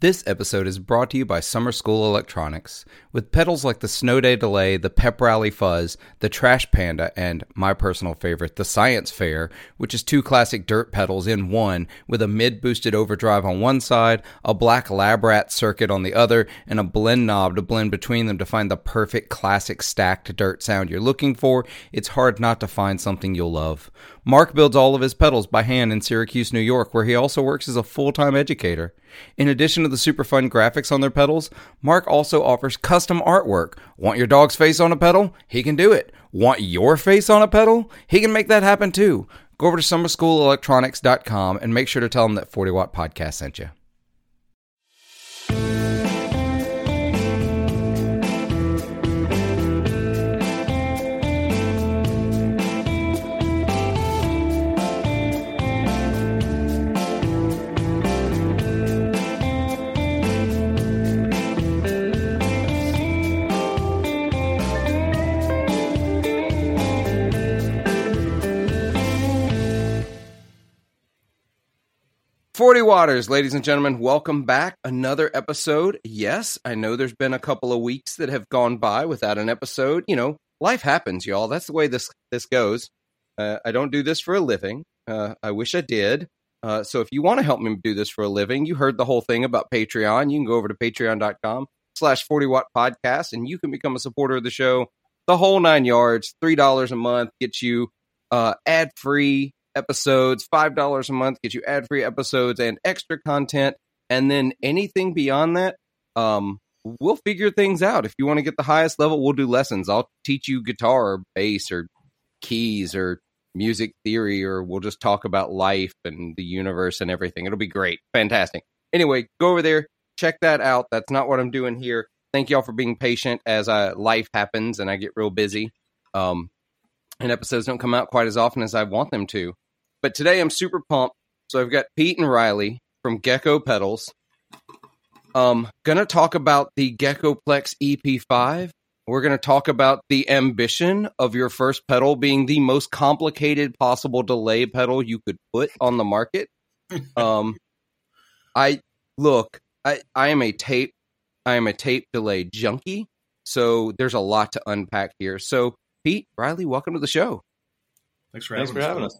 This episode is brought to you by Summer School Electronics. With pedals like the Snow Day Delay, the Pep Rally Fuzz, the Trash Panda, and my personal favorite, the Science Fair, which is two classic dirt pedals in one, with a mid-boosted overdrive on one side, a black lab rat circuit on the other, and a blend knob to blend between them to find the perfect classic stacked dirt sound you're looking for, it's hard not to find something you'll love. Mark builds all of his pedals by hand in Syracuse, New York, where he also works as a full-time educator. In addition to the super fun graphics on their pedals, Mark also offers custom artwork. Want your dog's face on a pedal? He can do it. Want your face on a pedal? He can make that happen too. Go over to summerschoolelectronics.com and make sure to tell them that 40 Watt Podcast sent you. Waters, ladies and gentlemen, welcome back. Another episode. Yes, I know there's been a couple of weeks that have gone by without an episode. You know, life happens, y'all. That's the way this goes. I don't do this for a living. I wish I did. So if you want to help me do this for a living, you heard the whole thing about Patreon. You can go over to patreon.com/40 Watt Podcast and you can become a supporter of the show. The whole nine yards, $3 a month gets you ad-free episodes, $5 a month get you ad-free episodes and extra content, and then anything beyond that, we'll figure things out. If you want to get the highest level, we'll do lessons. I'll teach you guitar or bass or keys or music theory, or we'll just talk about life and the universe and everything. It'll be great. Fantastic. Anyway, go over there, check that out. That's not what I'm doing here. Thank y'all for being patient as life happens and I get real busy. And episodes don't come out quite as often as I want them to. But today I'm super pumped. So I've got Pete and Riley from Gecko Pedals. Gonna talk about the Geckoplex EP5. We're gonna talk about the ambition of your first pedal being the most complicated possible delay pedal you could put on the market. I am a tape delay junkie. So there's a lot to unpack here. So Pete, Riley, welcome to the show. Thanks for having us.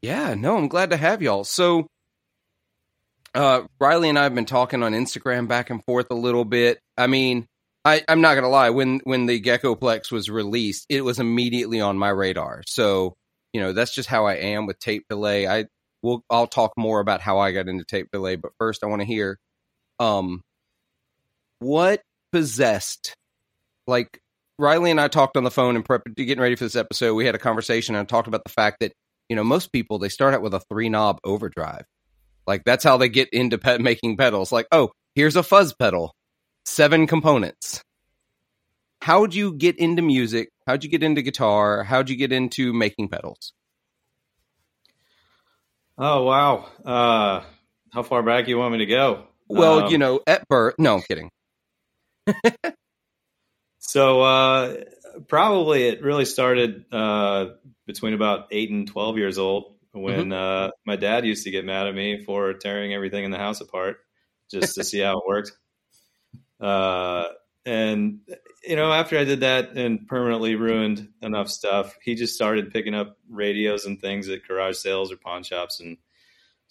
Yeah, no, I'm glad to have y'all. So Riley and I have been talking on Instagram back and forth a little bit. I mean, I'm not going to lie. When the Geckoplex was released, it was immediately on my radar. So, you know, that's just how I am with tape delay. I'll talk more about how I got into tape delay. But first, I want to hear what possessed, like, Riley and I talked on the phone and getting ready for this episode. We had a conversation and talked about the fact that, you know, most people, they start out with a 3-knob overdrive. Like, that's how they get into making pedals. Like, oh, here's a fuzz pedal, 7 components. How'd you get into music? How'd you get into guitar? How'd you get into making pedals? Oh, wow. How far back do you want me to go? Well, you know, at birth. No, I'm kidding. So probably it really started between about 8 and 12 years old when my dad used to get mad at me for tearing everything in the house apart just to see how it worked. And, you know, after I did that and permanently ruined enough stuff, he just started picking up radios and things at garage sales or pawn shops and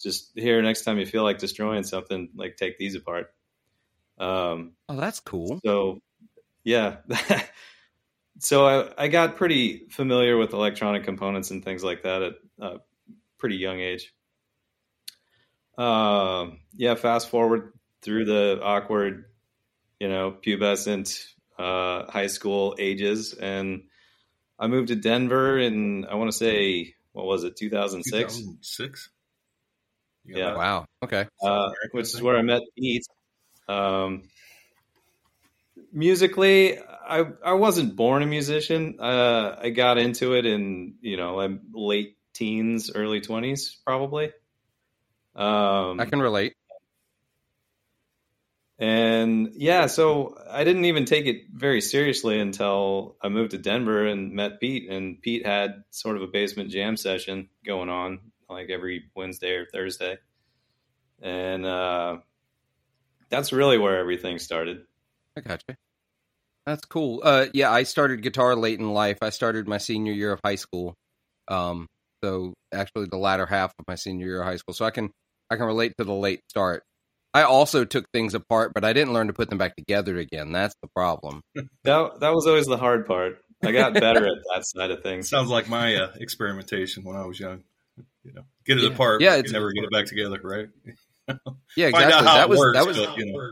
just, here, next time you feel like destroying something, like, take these apart. Oh, that's cool. So... yeah. So I got pretty familiar with electronic components and things like that at a pretty young age. Fast forward through the awkward, you know, pubescent high school ages. And I moved to Denver in, I want to say, 2006? 2006? Yeah. Wow. Okay. Which is where I met Pete. Musically, I wasn't born a musician. I got into it in, you know, late teens, early 20s, probably. I can relate. And yeah, so I didn't even take it very seriously until I moved to Denver and met Pete. And Pete had sort of a basement jam session going on like every Wednesday or Thursday. And that's really where everything started. I gotcha. That's cool. Yeah, I started guitar late in life. I started my senior year of high school. So actually the latter half of my senior year of high school. So I can relate to the late start. I also took things apart, but I didn't learn to put them back together again. That's the problem. That was always the hard part. I got better at that side of things. Sounds like my experimentation when I was young. You know, get it apart, yeah, but you never get it back together, right? Yeah, exactly. Find out how that was, works, that was but, you know.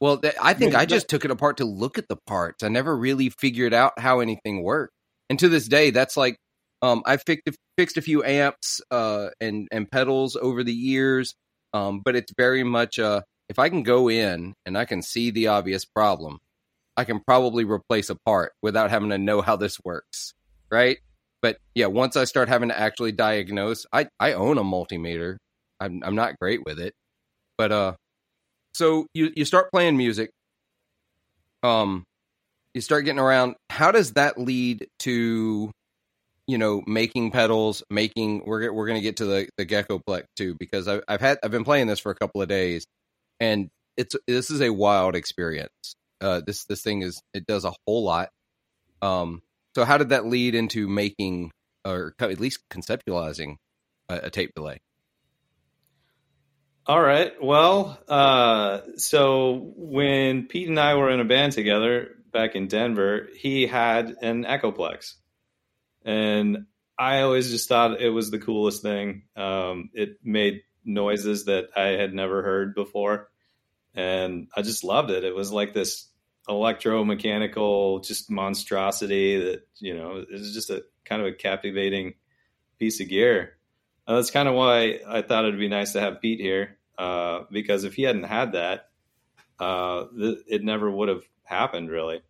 Well, I think I just took it apart to look at the parts. I never really figured out how anything worked. And to this day, that's like I fixed a few amps and pedals over the years. But it's very much, if I can go in and I can see the obvious problem, I can probably replace a part without having to know how this works, right? But yeah, once I start having to actually diagnose, I own a multimeter. I'm not great with it, but so you start playing music, you start getting around. How does that lead to, you know, making pedals, we're going to get to the Geckoplex too, because I've been playing this for a couple of days, and this is a wild experience. This thing does a whole lot. So how did that lead into making, or at least conceptualizing a tape delay? All right. Well, so when Pete and I were in a band together back in Denver, he had an Echoplex. And I always just thought it was the coolest thing. It made noises that I had never heard before. And I just loved it. It was like this electromechanical just monstrosity that, you know, it was just a kind of a captivating piece of gear. That's kind of why I thought it'd be nice to have Pete here, because if he hadn't had that, it never would have happened, really.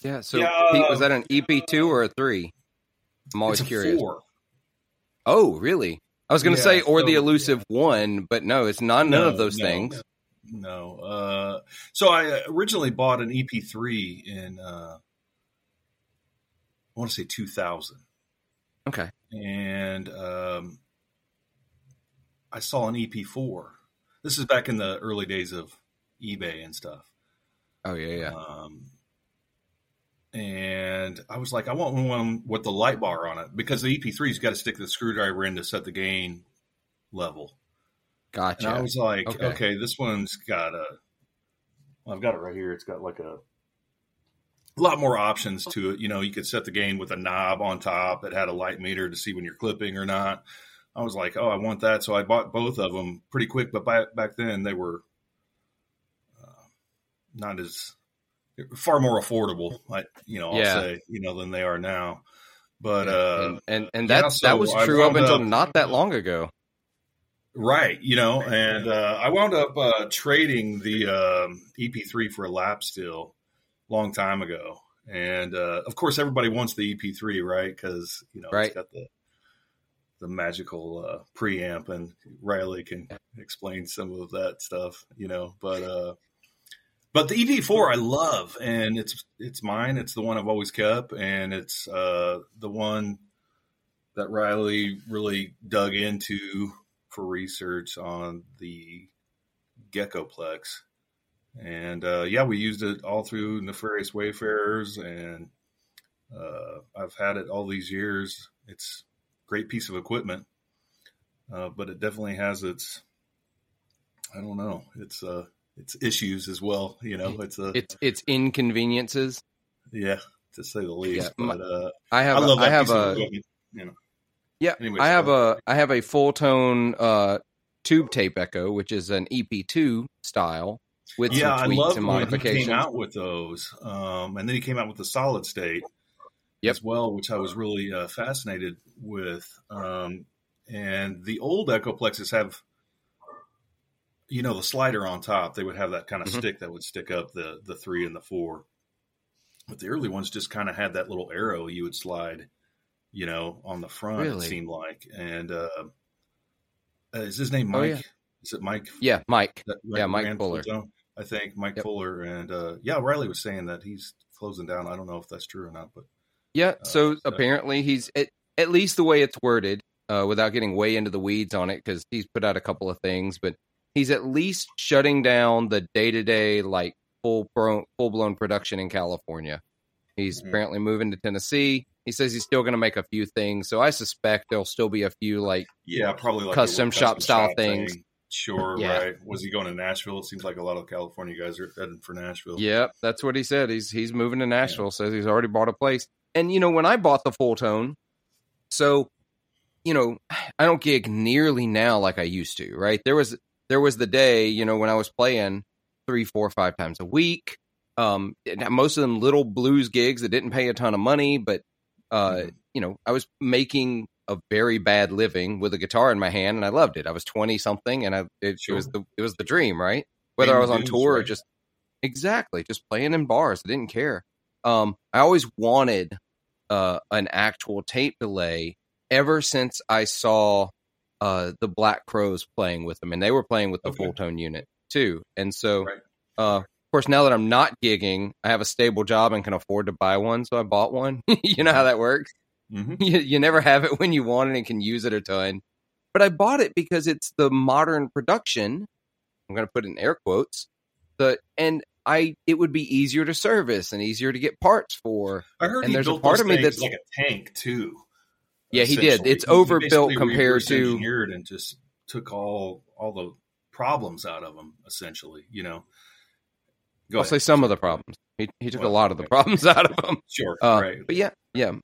Yeah, so Pete, was that an EP-2 or a 3? I'm always curious. 4. Oh, really? I was going to say, or so, the elusive 1, but no, it's not none of those things. No. So I originally bought an EP-3 in, I want to say 2000. Okay. And I saw an EP-4. This is back in the early days of eBay and stuff. Oh, yeah, yeah. And I was like, I want one with the light bar on it, because the EP3's got to stick the screwdriver in to set the gain level. Gotcha. And I was like, okay, this one's got I've got it right here. It's got like a lot more options to it. You know, you could set the gain with a knob on top. It had a light meter to see when you're clipping or not. I was like, oh, I want that. So I bought both of them pretty quick. But back then they were not as... far more affordable, I'll say, than they are now. But that was true up until not that long ago, right? You know, and I wound up trading the EP3 for a lap steel a long time ago, and of course everybody wants the EP3, right? Because it's got the magical preamp, and Riley can explain some of that stuff, but. But the EP4 I love, and it's mine. It's the one I've always kept, and it's the one that Riley really dug into for research on the Geckoplex. And, we used it all through Nefarious Wayfarers, and I've had it all these years. It's a great piece of equipment, but it definitely has its, it's issues as well, It's inconveniences. Yeah, to say the least. Yeah, but I have a Fulltone tube tape echo, which is an EP-2 style with some tweaks and modifications. He came out with those, and then he came out with the solid state as well, which I was really fascinated with. And the old Geckoplex have. The slider on top, they would have that kind of stick that would stick up the 3 and the 4. But the early ones just kind of had that little arrow you would slide, on the front, really? It seemed like. And is his name Mike? Oh, yeah. Is it Mike? Yeah, Mike. Mike Fuller. I think Mike Fuller. And Riley was saying that he's closing down. I don't know if that's true or not. But so apparently he's, at least the way it's worded, without getting way into the weeds on it, because he's put out a couple of things, but he's at least shutting down the day-to-day, like, full-blown production in California. He's apparently moving to Tennessee. He says he's still going to make a few things, so I suspect there'll still be a few, like, probably like custom shop-style things. Sure, yeah. Right. Was he going to Nashville? It seems like a lot of California guys are heading for Nashville. Yeah, that's what he said. He's moving to Nashville, says he's already bought a place. And, you know, when I bought the Fulltone, so, you know, I don't gig nearly now like I used to, right? There was the day, you know, when I was playing 3, 4, 5 times a week. Most of them little blues gigs that didn't pay a ton of money, but, you know, I was making a very bad living with a guitar in my hand, and I loved it. I was 20 something, and it was the dream, right? Whether I was on tour or just playing in bars, I didn't care. I always wanted an actual tape delay. Ever since I saw the Black Crowes playing with them, and they were playing with the Fulltone unit too, and so of course now that I'm not gigging, I have a stable job and can afford to buy one, so I bought one. You know how that works. Mm-hmm. You never have it when you want it and can use it a ton. But I bought it because it's the modern production. I'm going to put in air quotes. It would be easier to service and easier to get parts for. I heard and there's a part of me that's like a tank too. Yeah, he did. It's overbuilt compared to engineered and just took all the problems out of them. Essentially, you know. I'll say some of the problems. He took a lot of the problems out of them. Sure, right. But yeah.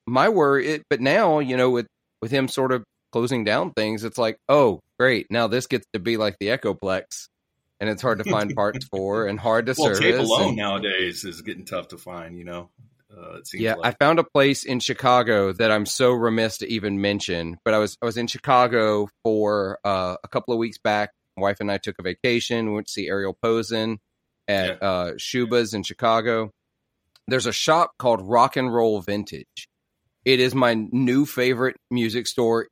My worry, but now, you know, with him sort of closing down things, it's like, oh, great. Now this gets to be like the Echoplex, and it's hard to find parts for and hard to service. Tape alone nowadays is getting tough to find, you know. It seems I found a place in Chicago that I'm so remiss to even mention, but I was in Chicago for a couple of weeks back. My wife and I took a vacation. We went to see Ariel Posen at Shuba's in Chicago. There's a shop called Rock and Roll Vintage. It is my new favorite music store,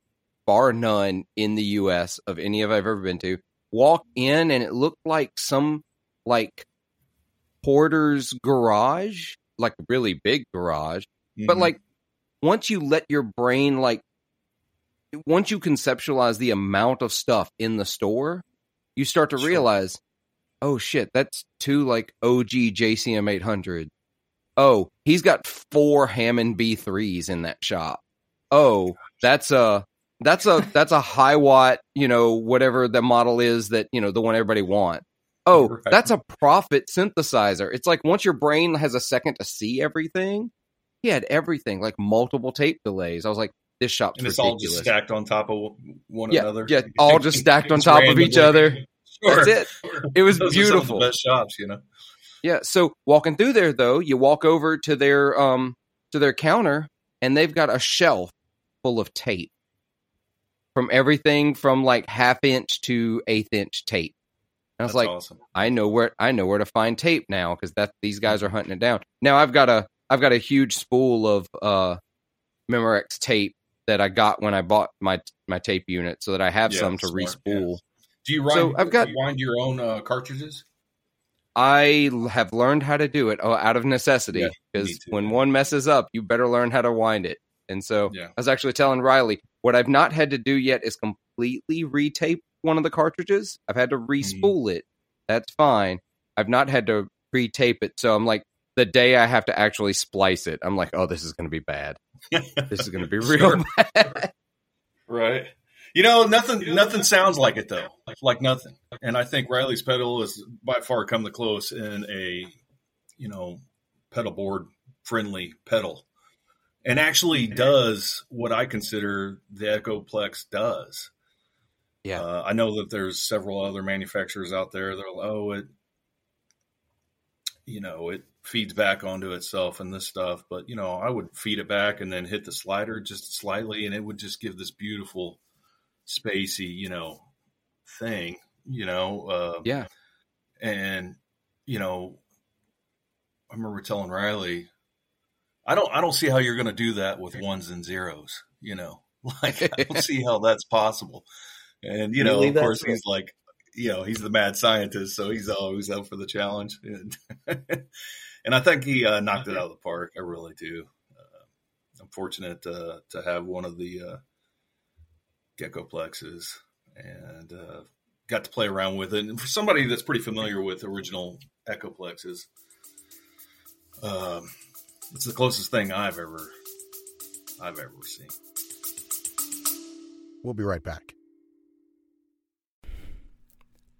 bar none, in the U.S. of any of I've ever been to. Walk in, and it looked like some, like, porter's garage, like a really big garage. Mm-hmm. But, like, once you let your brain, like, once you conceptualize the amount of stuff in the store, you start to realize, oh, shit, that's 2, like, OG JCM 800. Oh, he's got 4 Hammond B3s in that shop. Oh, that's a high watt, you know, whatever the model is that, you know, the one everybody wants. Oh, that's a Prophet synthesizer. It's like once your brain has a second to see everything, he had everything, like multiple tape delays. I was like, this shop's ridiculous. And it's all just stacked on top of one another? Yeah, all just stacked on top of each other. Sure. That's it. Sure. It was beautiful. Are some of the best shops, you know. Yeah. So walking through there, though, you walk over to their counter, and they've got a shelf full of tape from everything from like 1/2 inch to 1/8 inch tape. And I was awesome. I know where to find tape now because these guys are hunting it down. Now I've got a huge spool of Memorex tape that I got when I bought my tape unit, so that I have some to respool. Yeah. Do you wind your own cartridges? I have learned how to do it out of necessity, because when one messes up, you better learn how to wind it. And so I was actually telling Riley, what I've not had to do yet is completely retape one of the cartridges. I've had to respool it. That's fine. I've not had to retape it. So I'm like, the day I have to actually splice it, I'm like, oh, this is going to be bad. This is going to be real bad. Right. You know, nothing sounds like it, though. Like nothing. And I think Riley's pedal has by far come the close in a, you know, pedal board friendly pedal. And actually does what I consider the Echoplex does. Yeah. I know that there's several other manufacturers out there that are like, it feeds back onto itself and this stuff. But, you know, I would feed it back and then hit the slider just slightly, and it would just give this beautiful spacey, you know, thing, you know. And, you know, I remember telling Riley, I don't see how you're going to do that with ones and zeros, you know, like I don't see how that's possible. And, you know, of course he's like, you know, he's the mad scientist, so he's always up for the challenge. And I think he knocked it out of the park. I really do. I'm fortunate to have one of the Geckoplexes, and got to play around with it. And for somebody that's pretty familiar with original Echoplexes, it's the closest thing I've ever seen. We'll be right back.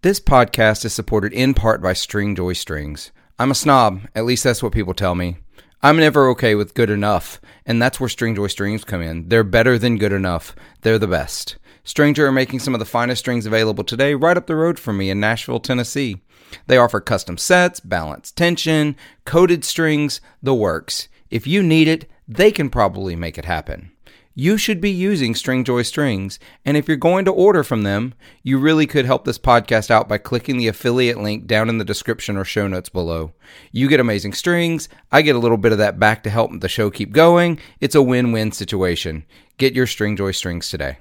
This podcast is supported in part by StringJoy Strings. I'm a snob, at least that's what people tell me. I'm never okay with good enough, and that's where StringJoy Strings come in. They're better than good enough. They're the best. StringJoy are making some of the finest strings available today right up the road from me in Nashville, Tennessee. They offer custom sets, balanced tension, coated strings, the works. If you need it, they can probably make it happen. You should be using StringJoy Strings, and if you're going to order from them, you really could help this podcast out by clicking the affiliate link down in the description or show notes below. You get amazing strings, I get a little bit of that back to help the show keep going. It's a win-win situation. Get your StringJoy Strings today.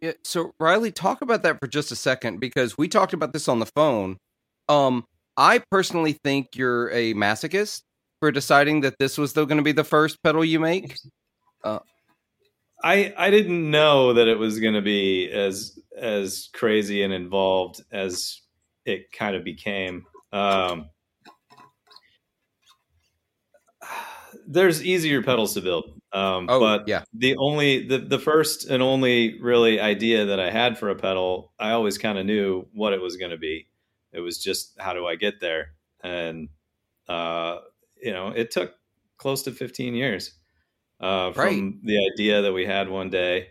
Yeah, so Riley, talk about that for just a second, because we talked about this on the phone. I personally think you're a masochist for deciding that this was going to be the first pedal you make. I didn't know that it was going to be as crazy and involved as it kind of became. There's easier pedals to build. But yeah, the first and only really idea that I had for a pedal, I always kind of knew what it was going to be. It was just, how do I get there? And, it took close to 15 years from the idea that we had one day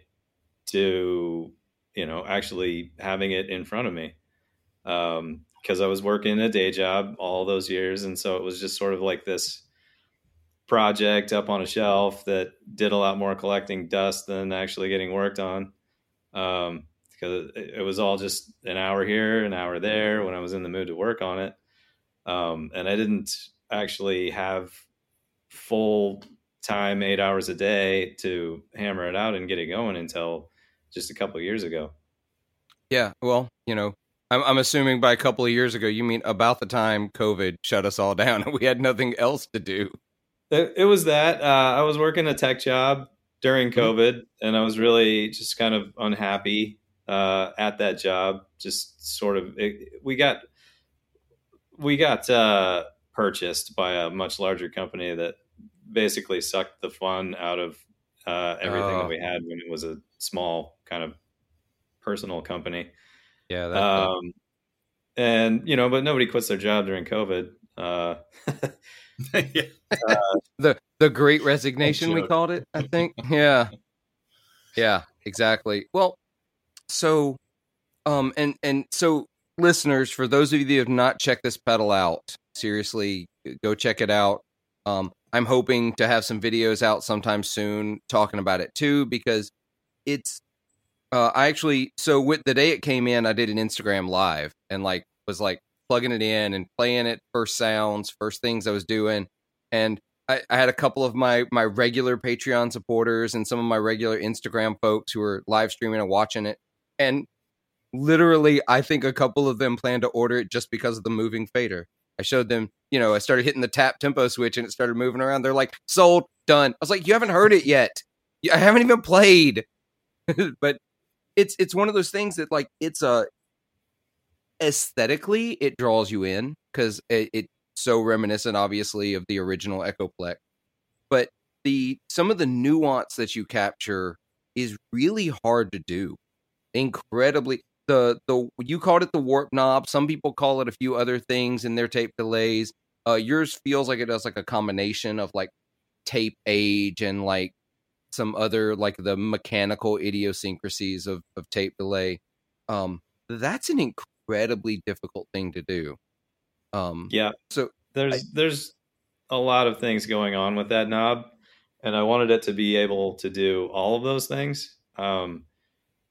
to, actually having it in front of me. Because I was working a day job all those years. And so it was just sort of like this project up on a shelf that did a lot more collecting dust than actually getting worked on. Because it was all just an hour here, an hour there when I was in the mood to work on it. And I didn't actually have full time 8 hours a day to hammer it out and get it going until just a couple of years ago. Yeah, well, I'm assuming by a couple of years ago you mean about the time COVID shut us all down and we had nothing else to do. It was that I was working a tech job during COVID, and I was really just kind of unhappy at that job. Just sort of we got purchased by a much larger company that basically sucked the fun out of everything that we had when it was a small kind of personal company. Yeah. But nobody quits their job during COVID. The great resignation we called it, I think. Yeah. Yeah, exactly. Well, so, so listeners, for those of you that have not checked this pedal out, seriously, go check it out. I'm hoping to have some videos out sometime soon talking about it too, because it's, with the day it came in, I did an Instagram live and was plugging it in and playing it, first sounds, first things I was doing. And I had a couple of my regular Patreon supporters and some of my regular Instagram folks who were live streaming and watching it. And literally, I think a couple of them planned to order it just because of the moving fader. I showed them, I started hitting the tap tempo switch and it started moving around. They're like, sold, done. I was like, you haven't heard it yet. I haven't even played. But it's one of those things that aesthetically it draws you in because it's so reminiscent, obviously, of the original Echoplex. But some of the nuance that you capture is really hard to do. Incredibly, the you called it the warp knob. Some people call it a few other things in their tape delays. Yours feels like it does a combination of tape age and some other the mechanical idiosyncrasies of tape delay. That's an incredibly difficult thing to do. Yeah. So there's a lot of things going on with that knob, and I wanted it to be able to do all of those things.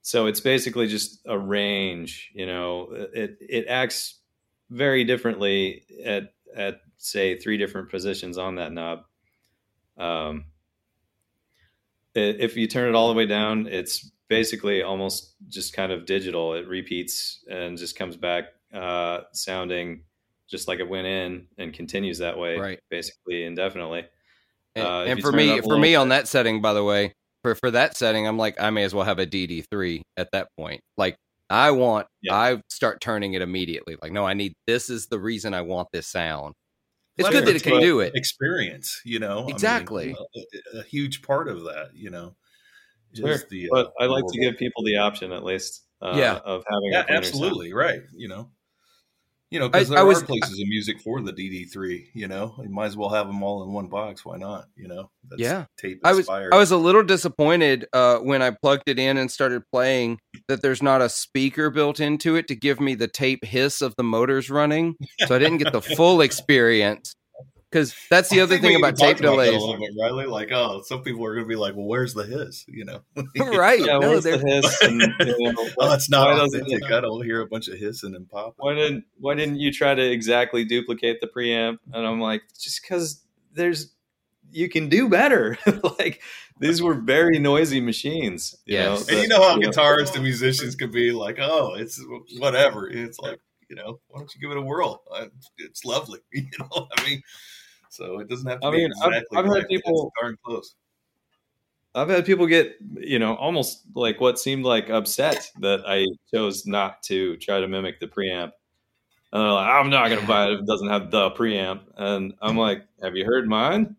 So it's basically just a range, it acts very differently at say three different positions on that knob. If you turn it all the way down, it's basically almost just kind of digital. It repeats and just comes back sounding just like it went in and continues that way, basically indefinitely. And for me on that setting, by the way, for that setting, I'm like, I may as well have a DD3 at that point. Like, I want, I start turning it immediately. Like, no, I need, this is the reason I want this sound. It's good that it can do it. Experience, you know? Exactly. I mean, a huge part of that, you know? Just but I like to give people the option, at least, of having a absolutely, sound. Right, you know? You know, because there are places in music for the DD3, you know, you might as well have them all in one box. Why not? You know, that's tape inspired. I was a little disappointed when I plugged it in and started playing that there's not a speaker built into it to give me the tape hiss of the motors running. So I didn't get the full experience, because that's the other thing about tape delays. Riley, like, oh, some people are going to be like, well, where's the hiss? You know, right? Yeah, no, where's the hiss? And, you know, well, it's not authentic. I don't hear a bunch of hissing and popping. Why didn't you try to exactly duplicate the preamp? And I'm like, just because you can do better. Like, these were very noisy machines. You know? And you know how guitarists and musicians could be like, oh, it's whatever. It's like, you know, why don't you give it a whirl? It's lovely. You know, I mean. So it doesn't have to be exactly. I've had people darn close. I've had people get, you know, almost like what seemed like upset that I chose not to try to mimic the preamp. And they're like, I'm not going to buy it if it doesn't have the preamp. And I'm like, have you heard mine?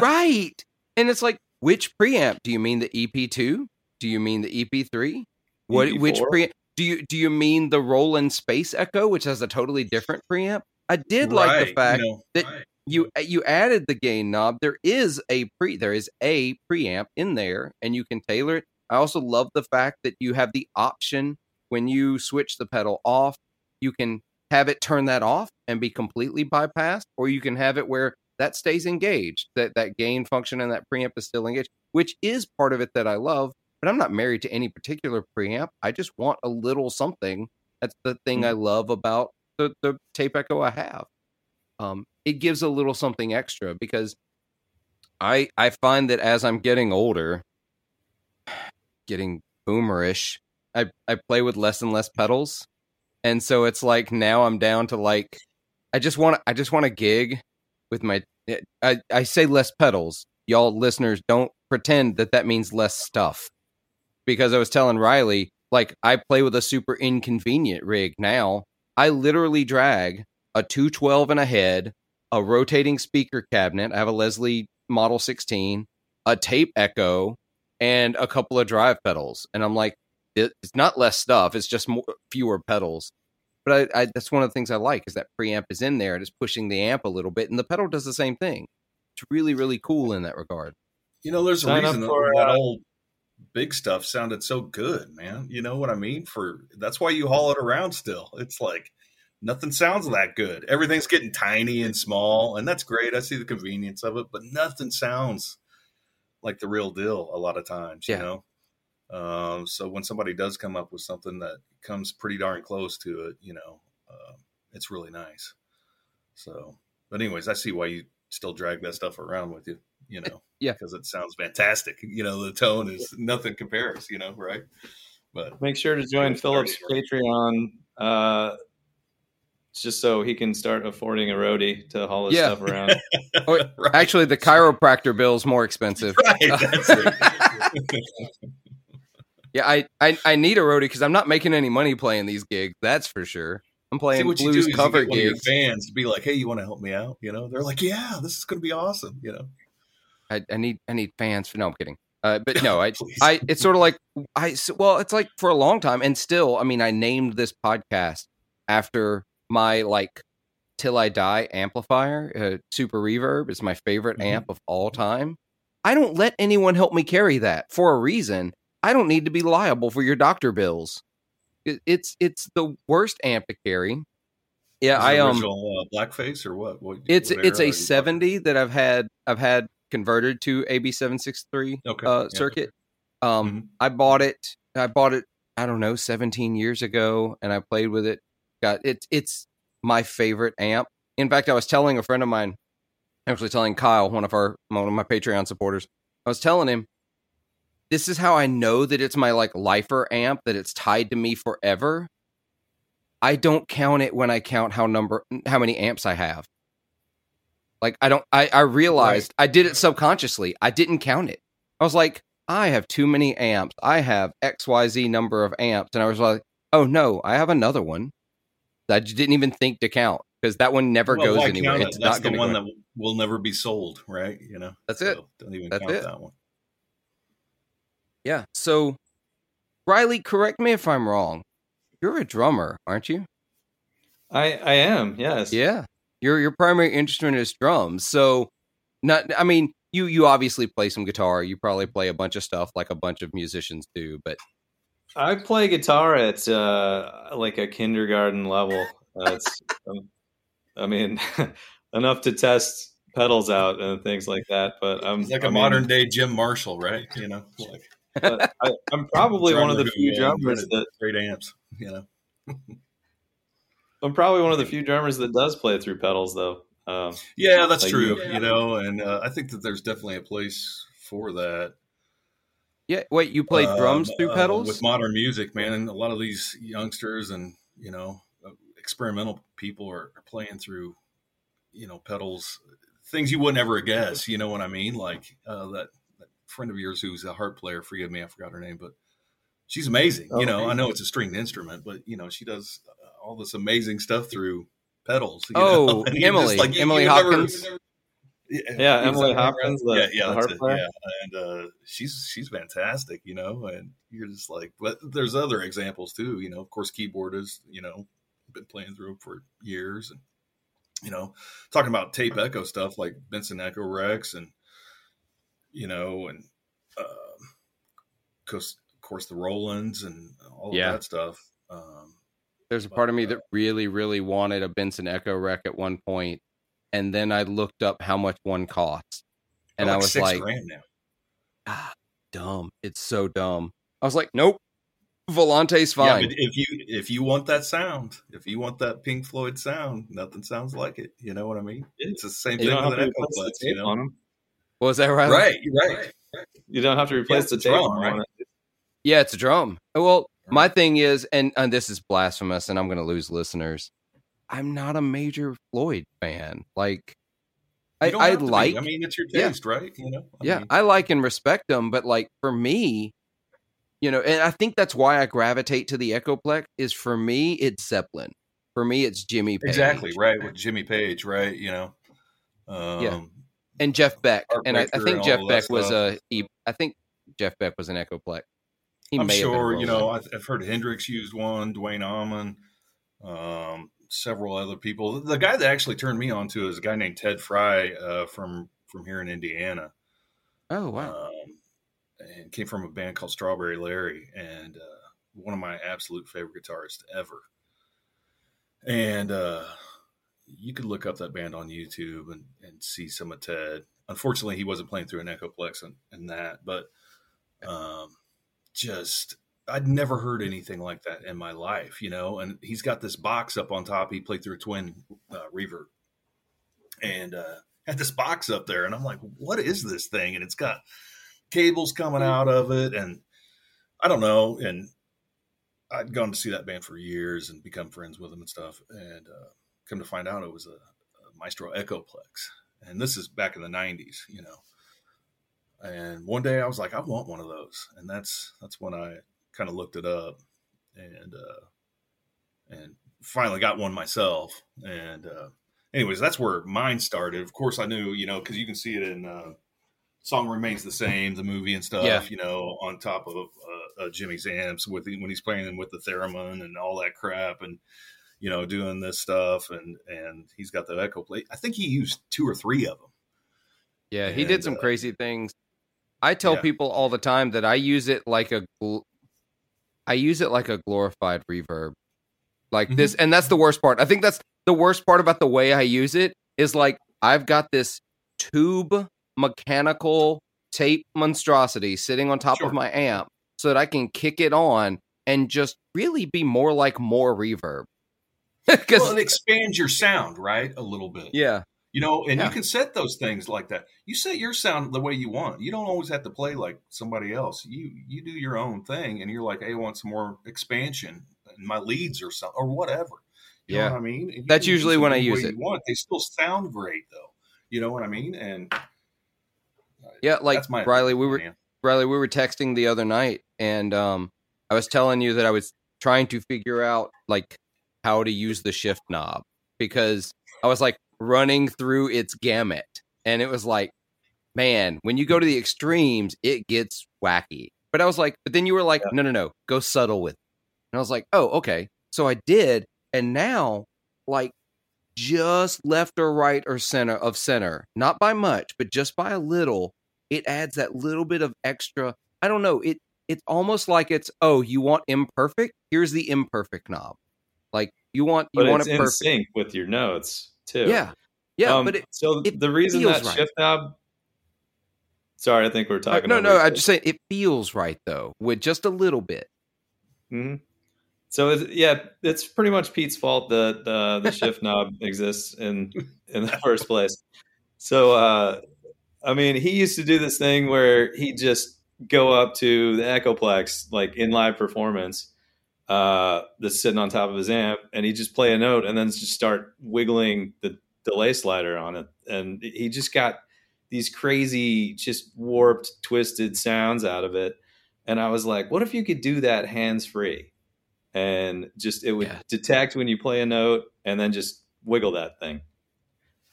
Right. And it's like, which preamp? Do you mean the EP-2? Do you mean the EP-3? What? EP-4? Which preamp? Do you mean the Roland Space Echo, which has a totally different preamp? I did like the fact that. Right. You added the gain knob. There is a preamp in there, and you can tailor it. I also love the fact that you have the option when you switch the pedal off, you can have it turn that off and be completely bypassed, or you can have it where that stays engaged. That gain function and that preamp is still engaged, which is part of it that I love. But I'm not married to any particular preamp. I just want a little something. That's the thing I love about the tape echo I have. It gives a little something extra, because I find that as I'm getting older, getting boomerish, I play with less and less pedals. And so it's like, now I'm down to like, I just want to gig with my, I say less pedals. Y'all listeners, don't pretend that means less stuff, because I was telling Riley, like, I play with a super inconvenient rig. Now I literally drag a 212 and a head, a rotating speaker cabinet. I have a Leslie Model 16, a tape echo, and a couple of drive pedals. And I'm like, it's not less stuff. It's just fewer pedals. But I that's one of the things I like, is that preamp is in there. It is pushing the amp a little bit, and the pedal does the same thing. It's really, really cool in that regard. You know, there's a reason that old big stuff sounded so good, man. You know what I mean? That's why you haul it around still. It's like, nothing sounds that good. Everything's getting tiny and small, and that's great. I see the convenience of it, but nothing sounds like the real deal a lot of times, you know? So when somebody does come up with something that comes pretty darn close to it, you know, it's really nice. So, but anyways, I see why you still drag that stuff around with you, you know? Yeah. Because it sounds fantastic. You know, the tone is nothing compares, you know, right? But make sure to join Philip's Patreon, just so he can start affording a roadie to haul his stuff around. Right. Actually, the chiropractor bill is more expensive. Right, that's it. Yeah, I need a roadie, because I'm not making any money playing these gigs. That's for sure. I'm playing blues cover gigs. Your fans be like, "Hey, you want to help me out?" You know, they're like, "Yeah, this is going to be awesome." You know, I need fans for. No, I'm kidding. But no, I it's sort of like it's like for a long time, and still, I mean, I named this podcast after my like Till I Die amplifier, Super Reverb, is my favorite amp of all time. I don't let anyone help me carry that for a reason. I don't need to be liable for your doctor bills. It's the worst amp to carry. Yeah, is I original, blackface or what? It's a 70 that I've had converted to AB763 circuit. I bought it. I don't know, 17 years ago, and I played with it. God, it's my favorite amp. In fact, I was telling a friend of mine, actually telling Kyle, one of my Patreon supporters, I was telling him, this is how I know that it's my like lifer amp, that it's tied to me forever. I don't count it when I count how many amps I have. Like I realized I did it subconsciously. I didn't count it. I was like, I have too many amps. I have XYZ number of amps. And I was like, oh no, I have another one. I just didn't even think to count because that one never goes anywhere. It's that's not the one that will never be sold, right? You know, that's so it. Don't even that's count it. That one. Yeah. So Riley, correct me if I'm wrong. You're a drummer, aren't you? I am. Yes. Yeah. Your primary instrument is drums. So not, I mean, you obviously play some guitar. You probably play a bunch of stuff like a bunch of musicians do, but I play guitar at like a kindergarten level. It's, I mean, enough to test pedals out and things like that. But I'm modern day Jim Marshall, right? You know, like I'm probably one of the few drummers that great amps. You know, I'm probably one of the few drummers that does play through pedals, though. Yeah, that's like, true. Yeah. You know, and I think that there's definitely a place for that. Yeah, wait, you played drums through pedals? With modern music, man, and a lot of these youngsters and, you know, experimental people are playing through, you know, pedals, things you wouldn't ever guess, you know what I mean? Like that friend of yours who's a harp player, forgive me, I forgot her name, but she's amazing. Oh, you know, amazing. I know it's a stringed instrument, but, you know, she does all this amazing stuff through pedals. You know? And Emily. Like, Emily Hopkins. Yeah, Emily Hopkins, the harp player. Yeah. And she's fantastic, you know, and you're just like, but there's other examples too, you know, of course, keyboardists, you know, been playing through for years and, you know, talking about tape echo stuff like Benson Echo Rex and, you know, and of course the Rolands and all of that stuff. There's a part of me that really, really wanted a Benson Echo Rex at one point. And then I looked up how much one costs, and I was like, dumb. It's so dumb. I was like, nope, Volante's fine. Yeah, but if you want that sound, if you want that Pink Floyd sound, nothing sounds like it. You know what I mean? It's the same thing with an Echoplex, you know? Well, is that right? Right. You don't have to replace the drum, right? Yeah, it's a drum. Well, my thing is, and this is blasphemous, and I'm going to lose listeners. I'm not a major Floyd fan. Like, I like. I mean, it's your taste, right? You know. I like and respect them, but like for me, you know, and I think that's why I gravitate to the Echoplex. Is for me, it's Zeppelin. For me, it's Jimmy Page. Exactly right with Jimmy Page, right? You know. And Jeff Beck, and I think Jeff Beck was I think Jeff Beck was an Echoplex. I'm sure. You know, I've heard Hendrix used one. Dwayne Allman. Several other people. The guy that actually turned me on to is a guy named Ted Fry from here in Indiana. Oh, wow. And came from a band called Strawberry Larry, and one of my absolute favorite guitarists ever. And you could look up that band on YouTube and see some of Ted. Unfortunately, he wasn't playing through an Echoplex and that, but just... I'd never heard anything like that in my life, you know, and he's got this box up on top. He played through a twin reverb and had this box up there. And I'm like, what is this thing? And it's got cables coming out of it. And I don't know. And I'd gone to see that band for years and become friends with them and stuff. And come to find out it was a Maestro Echoplex. And this is back in the 90s, you know. And one day I was like, I want one of those. And that's when I kind of looked it up and finally got one myself. And anyways, that's where mine started. Of course I knew, you know, cause you can see it in Song Remains the Same, the movie and stuff, you know, on top of Jimmy's amps with when he's playing them with the theremin and all that crap and, you know, doing this stuff. And he's got the Echoplex. I think he used 2 or 3 of them. Yeah. He did some crazy things. I tell people all the time that I use it like a glorified reverb like this. And that's the worst part. I think that's the worst part about the way I use it is like, I've got this tube mechanical tape monstrosity sitting on top of my amp so that I can kick it on and just really be more like more reverb. Well, it expands your sound, right? A little bit. Yeah. You know, and you can set those things like that. You set your sound the way you want. You don't always have to play like somebody else. You do your own thing, and you're like, hey, I want some more expansion in my leads or something or whatever. You know what I mean? That's usually when I use it. They still sound great, though. You know what I mean? And yeah, like Riley, we were Riley, we were texting the other night, and I was telling you that I was trying to figure out like how to use the shift knob, because I was like running through its gamut, and it was like, man, when you go to the extremes, it gets wacky. But I was like, but then you were like, no, go subtle with it. And I was like, oh, okay. So I did, and now like just left or right or center of center, not by much, but just by a little, it adds that little bit of extra. I don't know. It's almost like it's, oh, you want imperfect? Here's the imperfect knob. Like you want it perfect. In sync with your notes too. Yeah. But it the reason that right. shift knob. Sorry, I think we're talking. No. I'm just saying it feels right though, with just a little bit. Mm-hmm. So it's pretty much Pete's fault that the shift knob exists in the first place. So I mean, he used to do this thing where he just go up to the Echoplex, like in live performance, that's sitting on top of his amp, and he just play a note and then just start wiggling the delay slider on it, and he just got these crazy, just warped, twisted sounds out of it. And I was like, what if you could do that hands-free? And just it would detect when you play a note and then just wiggle that thing.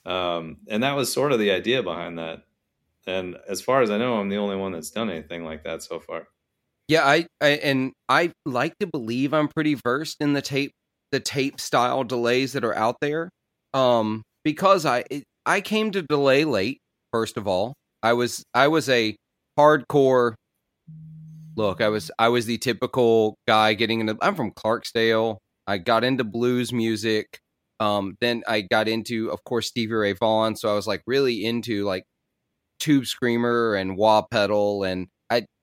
And that was sort of the idea behind that. And as far as I know, I'm the only one that's done anything like that so far. Yeah, I like to believe I'm pretty versed in the tape style delays that are out there. Because I came to delay late. First of all, I was a hardcore. Look, I was the typical guy getting into. I'm from Clarksdale. I got into blues music. Then I got into, of course, Stevie Ray Vaughan. So I was like really into like Tube Screamer and wah pedal, and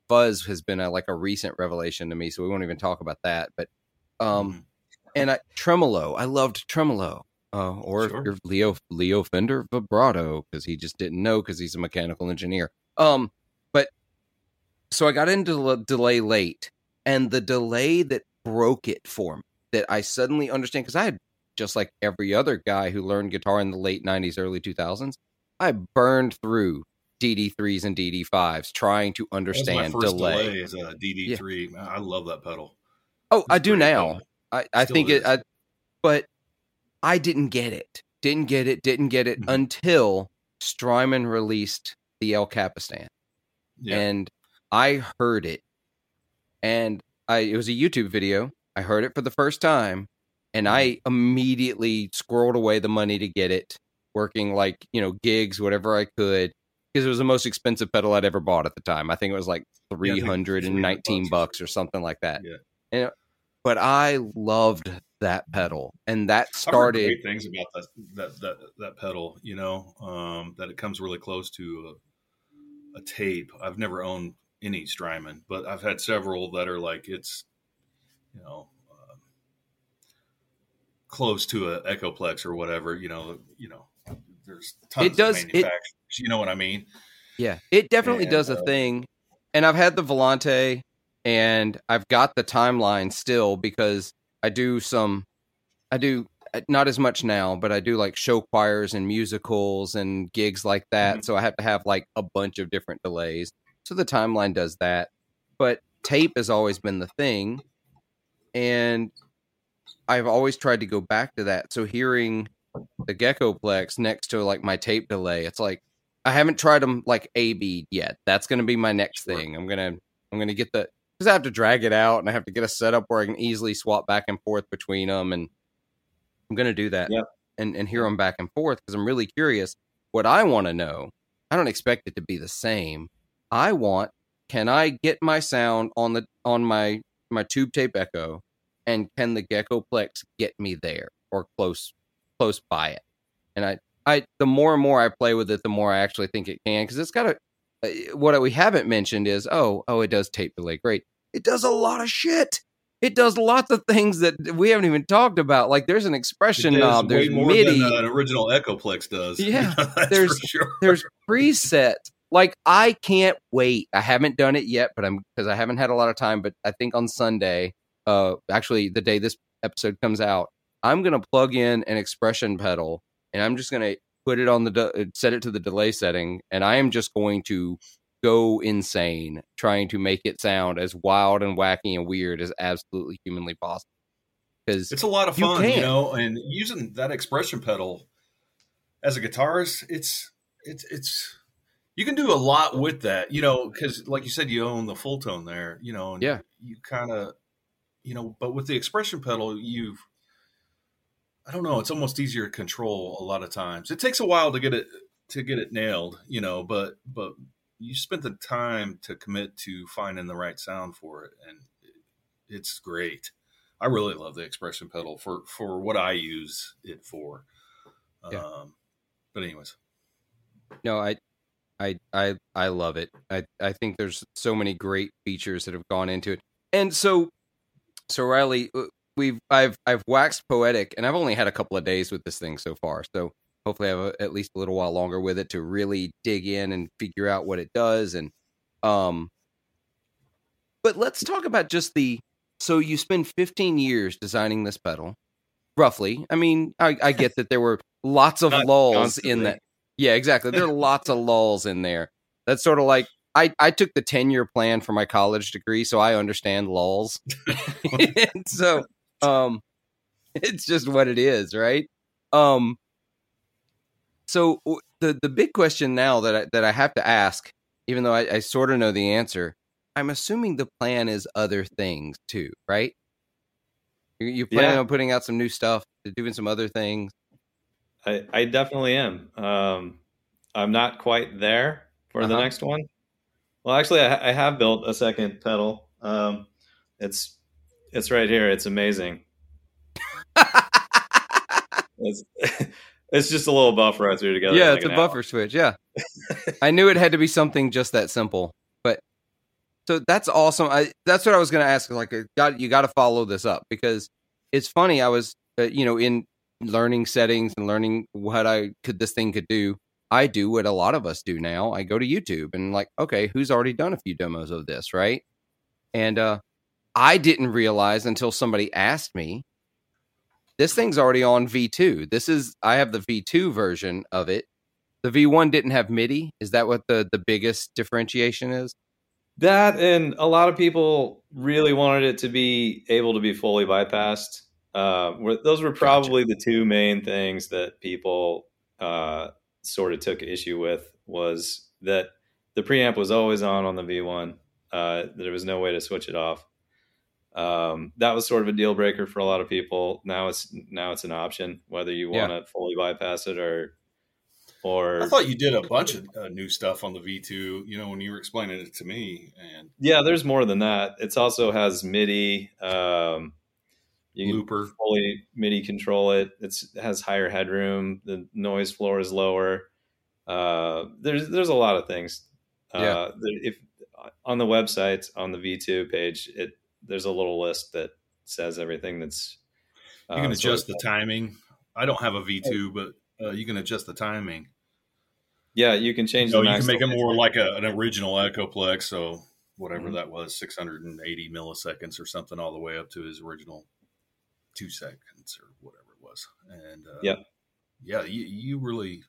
fuzz has been a recent revelation to me. So we won't even talk about that. But and tremolo. I loved tremolo. Or sure. If you're Leo Fender, vibrato, because he just didn't know because he's a mechanical engineer. But so I got into delay late, and the delay that broke it for me, that I suddenly understand, because I had, just like every other guy who learned guitar in the late 90s, early 2000s, I burned through DD3s and DD5s trying to understand delay. Is a DD3. Yeah. Man, I love that pedal. Oh, it's I do now. Pedal. I think is. It. But I didn't get it mm-hmm. until Strymon released the El Capistan. Yeah. And I heard it, and it was a YouTube video. I heard it for the first time, and I immediately squirreled away the money to get it, working like, gigs, whatever I could, because it was the most expensive pedal I'd ever bought at the time. I think it was like $319 or something like that. Yeah. But I loved that pedal, and that started. I've heard great things about that pedal, that it comes really close to a tape. I've never owned any Strymon, but I've had several that are like it's, close to a Echoplex or whatever. There's tons of manufacturers. You know what I mean? Yeah, it definitely does a thing. And I've had the Volante, and I've got the Timeline still because. I do not as much now, but I do like show choirs and musicals and gigs like that. Mm-hmm. So I have to have like a bunch of different delays. So the Timeline does that, but tape has always been the thing. And I've always tried to go back to that. So hearing the Geckoplex next to like my tape delay, it's like, I haven't tried them like A-B yet. That's going to be my next thing. I'm going to get the, because I have to drag it out, and I have to get a setup where I can easily swap back and forth between them, and I'm going to do that and hear them back and forth because I'm really curious what I want to know. I don't expect it to be the same. I want, can I get my sound on my tube tape echo, and can the Geckoplex get me there or close by it? And I the more and more I play with it, the more I actually think it can, because it's got a. What we haven't mentioned is, oh, it does tape delay. Great. It does a lot of shit. It does lots of things that we haven't even talked about. Like there's an expression knob. There's more MIDI than an original Echoplex does. Yeah, there's sure. There's presets. Like I can't wait. I haven't done it yet, but because I haven't had a lot of time. But I think on Sunday, actually the day this episode comes out, I'm gonna plug in an expression pedal, and I'm just gonna. Put it on set it to the delay setting, and I am just going to go insane trying to make it sound as wild and wacky and weird as absolutely humanly possible. Because it's a lot of fun, you know, and using that expression pedal as a guitarist, it's you can do a lot with that, you know, because like you said, you own the Fulltone there, you know, and yeah, you kind of, you know, but with the expression pedal, I don't know, it's almost easier to control a lot of times. It takes a while to get it nailed, you know, but you spent the time to commit to finding the right sound for it, and it's great. I really love the expression pedal for what I use it for. Yeah. But anyways, no, I love it. I think there's so many great features that have gone into it. And so Riley, I've waxed poetic, and I've only had a couple of days with this thing so far. So hopefully I have at least a little while longer with it to really dig in and figure out what it does. And, but let's talk about just so you spend 15 years designing this pedal, roughly. I mean, I get that there were lots of lulls constantly. In that. Yeah, exactly. There are lots of lulls in there. That's sort of like, I took the 10-year plan for my college degree, so I understand lulls. So it's just what it is, right? So the big question now that I have to ask, even though I sort of know the answer, I'm assuming the plan is other things too, right? You plan on putting out some new stuff, doing some other things? I definitely am. I'm not quite there for the next one. Well, actually, I have built a second pedal. It's right here. It's amazing. It's just a little buffer I threw together. Yeah, it's a buffer switch. Yeah, I knew it had to be something just that simple. But so that's awesome. That's what I was going to ask. Like, you got to follow this up, because it's funny. I was, in learning settings and learning what this thing could do. I do what a lot of us do now. I go to YouTube and like, okay, who's already done a few demos of this, right? And I didn't realize until somebody asked me, this thing's already on V2. I have the V2 version of it. The V1 didn't have MIDI. Is that what the biggest differentiation is? That, and a lot of people really wanted it to be able to be fully bypassed. Those were probably the two main things that people... sort of took issue with, was that the preamp was always on the V1. There was no way to switch it off. That was sort of a deal breaker for a lot of people. Now it's an option, whether you want to fully bypass it or I thought you did a bunch of new stuff on the V2, you know, when you were explaining it to me. And yeah, there's more than that. It also has MIDI, you Looper. Can fully MIDI control it. It has higher headroom. The noise floor is lower. There's a lot of things. If on the website, on the V2 page, there's a little list that says everything that's... you can adjust the timing. I don't have a V2, but you can adjust the timing. Yeah, you can change the maximum. You can make it more like an original Echoplex, so whatever that was, 680 milliseconds or something, all the way up to his original... 2 seconds or whatever it was. And you really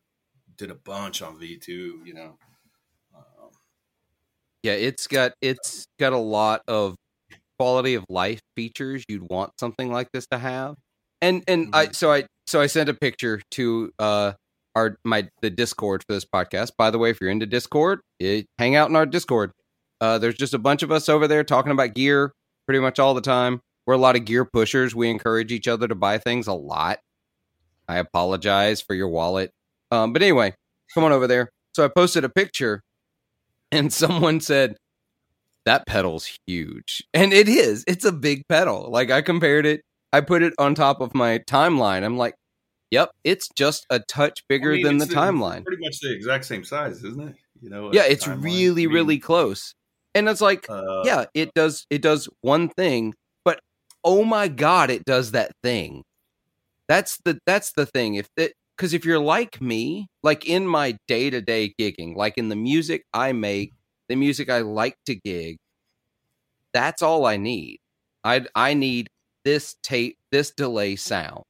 did a bunch on V2, you know. It's got a lot of quality of life features you'd want something like this to have. And I sent a picture to the Discord for this podcast. By the way, if you're into Discord, hang out in our Discord. There's just a bunch of us over there talking about gear pretty much all the time. We're a lot of gear pushers. We encourage each other to buy things a lot. I apologize for your wallet. But anyway, come on over there. So I posted a picture and someone said, that pedal's huge. And it is. It's a big pedal. Like, I compared it. I put it on top of my Timeline. I'm like, yep, it's just a touch bigger than the Timeline. Pretty much the exact same size, isn't it? You know. Yeah, it's really, really close. And it's like, it does one thing. Oh my God, it does that thing. That's the thing. If you're like me, like in my day-to-day gigging, like in the music I make, the music I like to gig, that's all I need. I need this tape, this delay sound.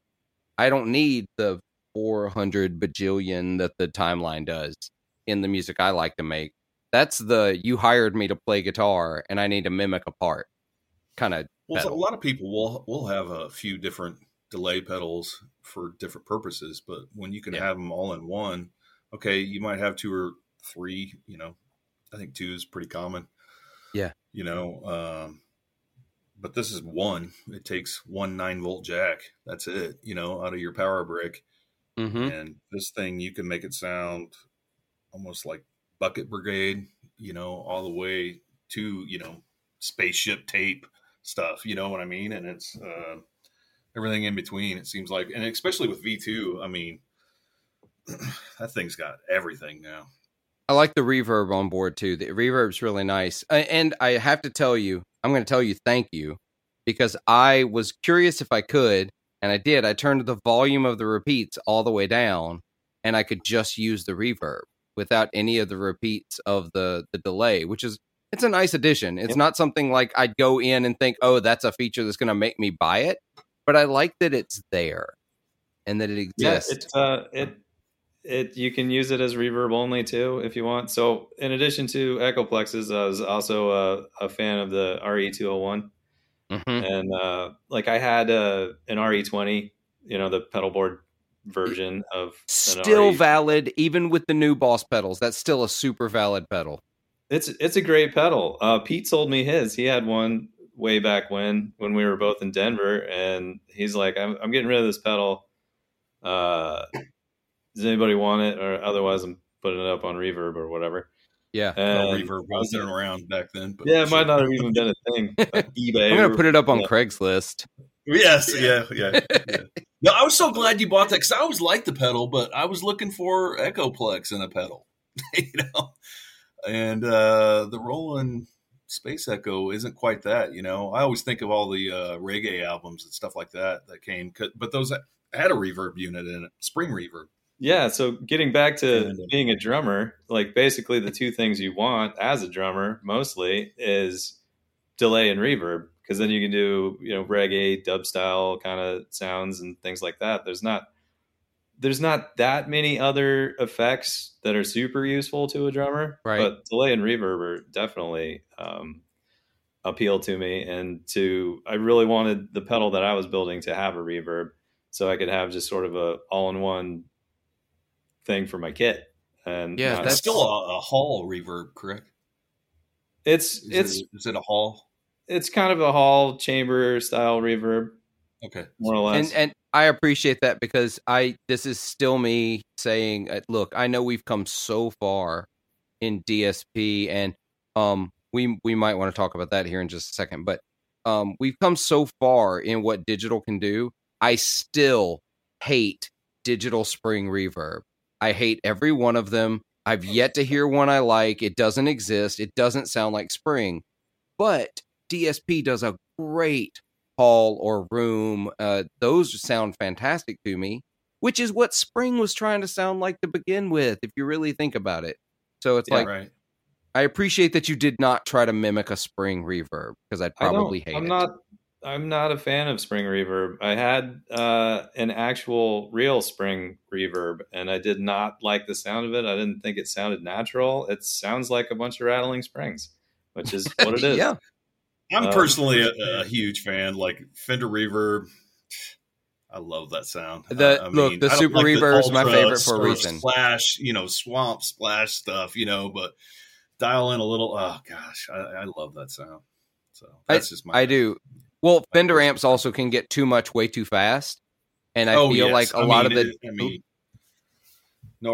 I don't need the 400 bajillion that the Timeline does in the music I like to make. That's the you hired me to play guitar and I need to mimic a part kind of. Well, so a lot of people will have a few different delay pedals for different purposes, but when you can have them all in one, okay, you might have two or three, you know, I think two is pretty common. Yeah. You know, but this is one. It takes 1 9-volt jack. That's it, you know, out of your power brick. Mm-hmm. And this thing, you can make it sound almost like Bucket Brigade, you know, all the way to, you know, spaceship tape stuff, you know what I mean? And it's everything in between, it seems like. And especially with V2, I mean, that thing's got everything now. I like the reverb on board, too. The reverb's really nice. And I have to tell you, I'm going to tell you thank you, because I was curious if I could, and I did. I turned the volume of the repeats all the way down, and I could just use the reverb without any of the repeats of the delay, which is, it's a nice addition. It's not something like I'd go in and think, oh, that's a feature that's going to make me buy it. But I like that it's there and that it exists. Yeah, you can use it as reverb only too, if you want. So in addition to Echoplexes, I was also a fan of the RE-201. Mm-hmm. And like I had an RE-20, you know, the pedal board version of still valid, even with the new Boss pedals. That's still a super valid pedal. It's a great pedal. Pete sold me his. He had one way back when we were both in Denver, and he's like, I'm getting rid of this pedal. Does anybody want it? Or otherwise, I'm putting it up on reverb or whatever. Yeah, reverb wasn't around back then. But yeah, it might not have even been a thing. Like eBay. I'm gonna put it up on Craigslist. Yes, yeah. No, I was so glad you bought that because I always liked the pedal, but I was looking for Echoplex in a pedal, you know. And the Roland Space Echo isn't quite that, you know. I always think of all the reggae albums and stuff like that came, but those had a reverb unit in it, spring reverb. Yeah, so getting back to being a drummer, like basically the two things you want as a drummer mostly is delay and reverb, because then you can do, you know, reggae, dub style kind of sounds and things like that. There's not that many other effects that are super useful to a drummer, right? But delay and reverb are definitely appeal to me, I really wanted the pedal that I was building to have a reverb, so I could have just sort of a all-in-one thing for my kit. And yeah, that's still a hall reverb, correct? Is it a hall? It's kind of a hall chamber style reverb. Okay, more or less. And I appreciate that, because this is still me saying, look, I know we've come so far in DSP, and we might want to talk about that here in just a second, but we've come so far in what digital can do. I still hate digital spring reverb. I hate every one of them. I've yet to hear one I like. It doesn't exist. It doesn't sound like spring, but DSP does a great hall or room. Those sound fantastic to me, which is what spring was trying to sound like to begin with, if you really think about it. So it's right. I appreciate that you did not try to mimic a spring reverb, because I'd probably hate it. I'm not a fan of spring reverb. I had an actual real spring reverb, and I did not like the sound of it. I didn't think it sounded natural. It sounds like a bunch of rattling springs, which is what it is. Yeah. I'm personally a huge fan. Like Fender Reverb, I love that sound. The Super Reverb is my favorite for a reason. Splash, you know, swamp splash stuff, you know, but dial in a little. Oh gosh, I love that sound. So that's just my. I do. Well, Fender amps also can get too much way too fast, and I feel like no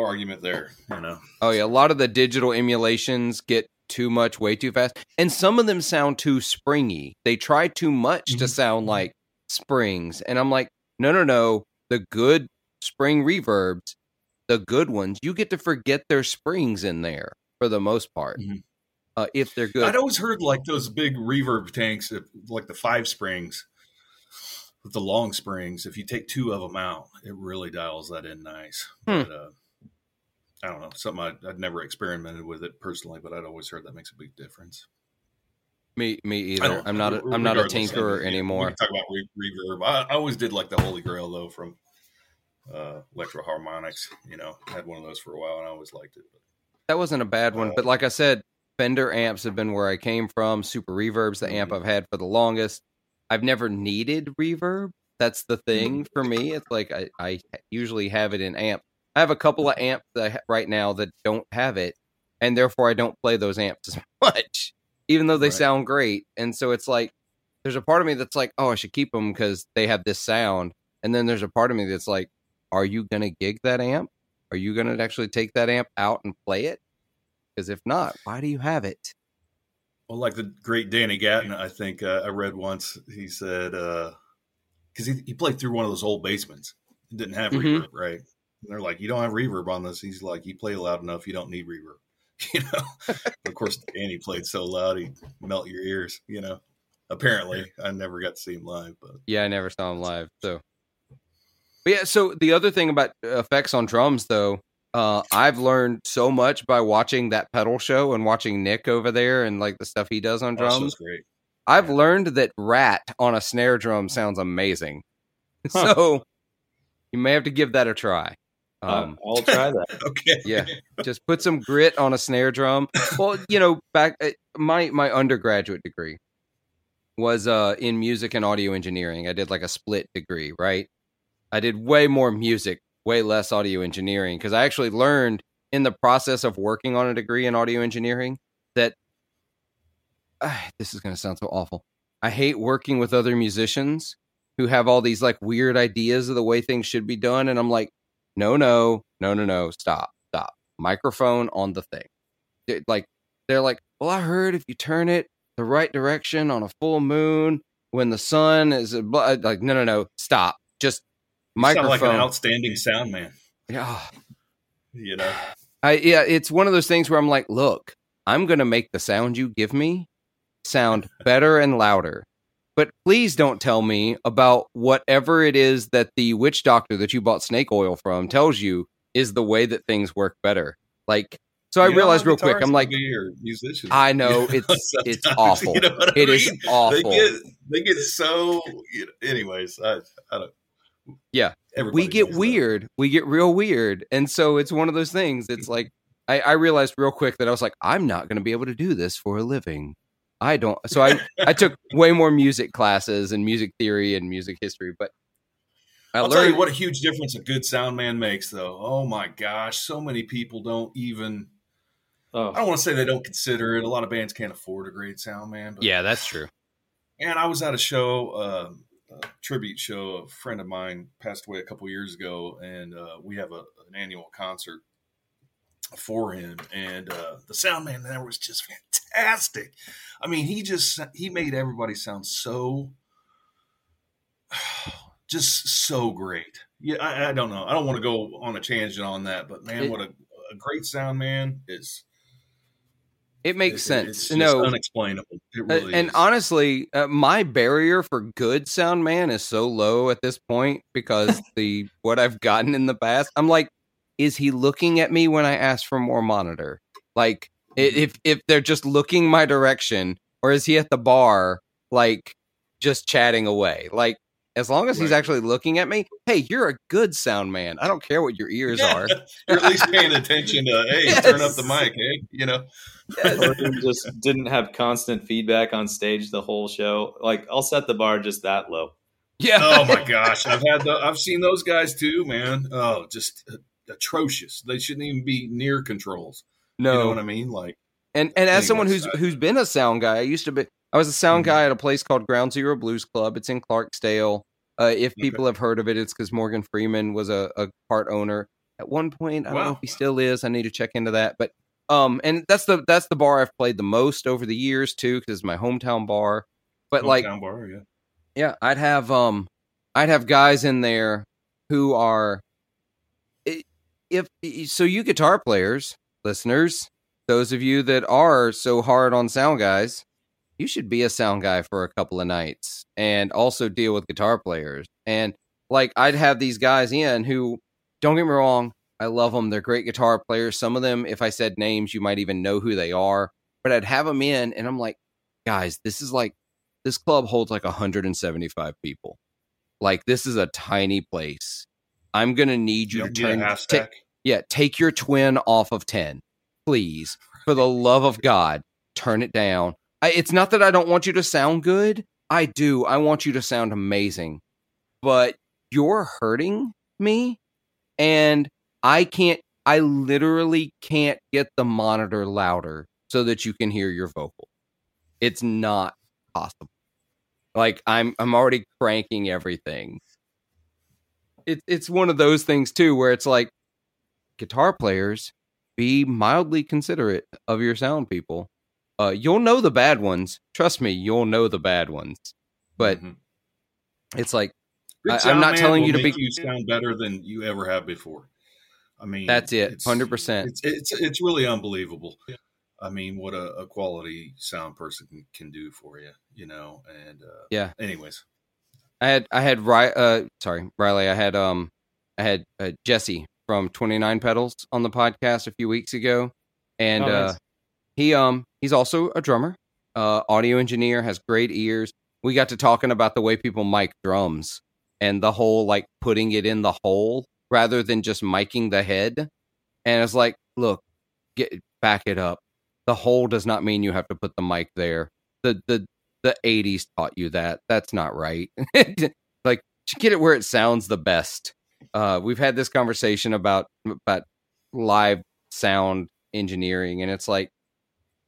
argument there. You know. Oh yeah, a lot of the digital emulations get too much way too fast, and some of them sound too springy. They try too much to sound like springs, and I'm like, no, the good spring reverbs, the good ones, you get to forget there's springs in there for the most part. Mm-hmm. If they're good. I'd always heard like those big reverb tanks, like the 5 springs with the long springs, if you take 2 of them out, it really dials that in nice. But I don't know, something I'd never experimented with it personally, but I'd always heard that makes a big difference. Me either. I'm not a tinkerer anymore. Talk about reverb. I always did like the Holy Grail though from Electro Harmonix. You know, I had one of those for a while and I always liked it. But That wasn't a bad one, but like I said, Fender amps have been where I came from. Super Reverb's the amp I've had for the longest. I've never needed reverb. That's the thing for me. It's like I usually have it in amps. I have a couple of amps right now that don't have it, and therefore I don't play those amps as much, even though they sound great. And so it's like, there's a part of me that's like, oh, I should keep them because they have this sound. And then there's a part of me that's like, are you going to gig that amp? Are you going to actually take that amp out and play it? Because if not, why do you have it? Well, like the great Danny Gatton, I think I read once, he said, because he played through one of those old basements. It didn't have reverb, right? And they're like, you don't have reverb on this. He's like, you play loud enough, you don't need reverb. You know, of course, Danny played so loud, he'd melt your ears, you know. Apparently, I never got to see him live. But yeah, I never saw him live. So, but yeah, so the other thing about effects on drums, though, I've learned so much by watching that pedal show and watching Nick over there and like the stuff he does on drums. Great. I've learned that rat on a snare drum sounds amazing. Huh. So you may have to give that a try. I'll try that. Okay. Yeah. Just put some grit on a snare drum. Well, you know, back at my undergraduate degree was in music and audio engineering. I did like a split degree, right? I did way more music, way less audio engineering, because I actually learned in the process of working on a degree in audio engineering that this is going to sound so awful. I hate working with other musicians who have all these like weird ideas of the way things should be done. And I'm like, no, stop. Microphone on the thing. They're like, well, I heard if you turn it the right direction on a full moon when the sun is like, no, stop. Just microphone. You sound like an outstanding sound man. Yeah. You know, it's one of those things where I'm like, look, I'm going to make the sound you give me sound better and louder. But please don't tell me about whatever it is that the witch doctor that you bought snake oil from tells you is the way that things work better. Like, so I realized real quick, I'm like, I know it's awful. You know what I mean? It is awful. They get so, you know, anyways, I don't. Yeah. We get weird. We get real weird. And so it's one of those things. It's like, I realized real quick that I was like, I'm not going to be able to do this for a living. I don't. So I took way more music classes and music theory and music history, but I'll tell you what a huge difference a good sound man makes, though. Oh my gosh. So many people don't even, I don't want to say they don't consider it. A lot of bands can't afford a great sound man. But, yeah, that's true. And I was at a show, a tribute show. A friend of mine passed away a couple years ago, and we have an annual concert for him, and the sound man there was just fantastic. I mean, he made everybody sound so great. Yeah, I don't know. I don't want to go on a tangent on that, but man, what a great sound man is. It makes sense. It's just unexplainable. It really is. Honestly, my barrier for good sound man is so low at this point because what I've gotten in the past, I'm like, is he looking at me when I ask for more monitor? Like, if they're just looking my direction, or is he at the bar, like, just chatting away? Like, as long as he's actually looking at me, hey, you're a good sound man. I don't care what your ears are. You're at least paying attention to, hey, turn up the mic, hey, you know. Yes. Or he just didn't have constant feedback on stage the whole show. Like, I'll set the bar just that low. Yeah. Oh, my gosh. I've seen those guys, too, man. Oh, just atrocious. They shouldn't even be near controls. No. You know what I mean? Like, and as someone who's been a sound guy, I was a sound guy at a place called Ground Zero Blues Club. It's in Clarksdale. If people have heard of it, it's because Morgan Freeman was a part owner at one point. I don't know if he still is. I need to check into that. But and that's the bar I've played the most over the years too, because it's my hometown bar. But I'd have guys in there who are you guitar players, listeners, those of you that are so hard on sound guys. You should be a sound guy for a couple of nights and also deal with guitar players. And like, I'd have these guys in who, don't get me wrong, I love them. They're great guitar players. Some of them, if I said names, you might even know who they are, but I'd have them in and I'm like, guys, this is like, this club holds like 175 people. Like, this is a tiny place. I'm going to need you to take your twin off of 10. please, for the love of God, turn it down. It's not that I don't want you to sound good. I do. I want you to sound amazing. But you're hurting me, and I can't. I literally can't get the monitor louder so that you can hear your vocal. It's not possible. Like I'm already cranking everything. It's one of those things too, where it's like, guitar players, be mildly considerate of your sound people. You'll know the bad ones. Trust me, you'll know the bad ones. But it's like, I'm not telling you to make you sound better than you ever have before. I mean, that's it. 100%. It's really unbelievable. I mean, what a quality sound person can do for you, you know? And, yeah. Anyways, I had Jesse from 29 Pedals on the podcast a few weeks ago. And, nice. He's also a drummer, audio engineer, has great ears. We got to talking about the way people mic drums and the whole, like, putting it in the hole rather than just micing the head. And it's like, look, back it up. The hole does not mean you have to put the mic there. The 80s taught you that. That's not right. Like, get it where it sounds the best. We've had this conversation about live sound engineering, and it's like,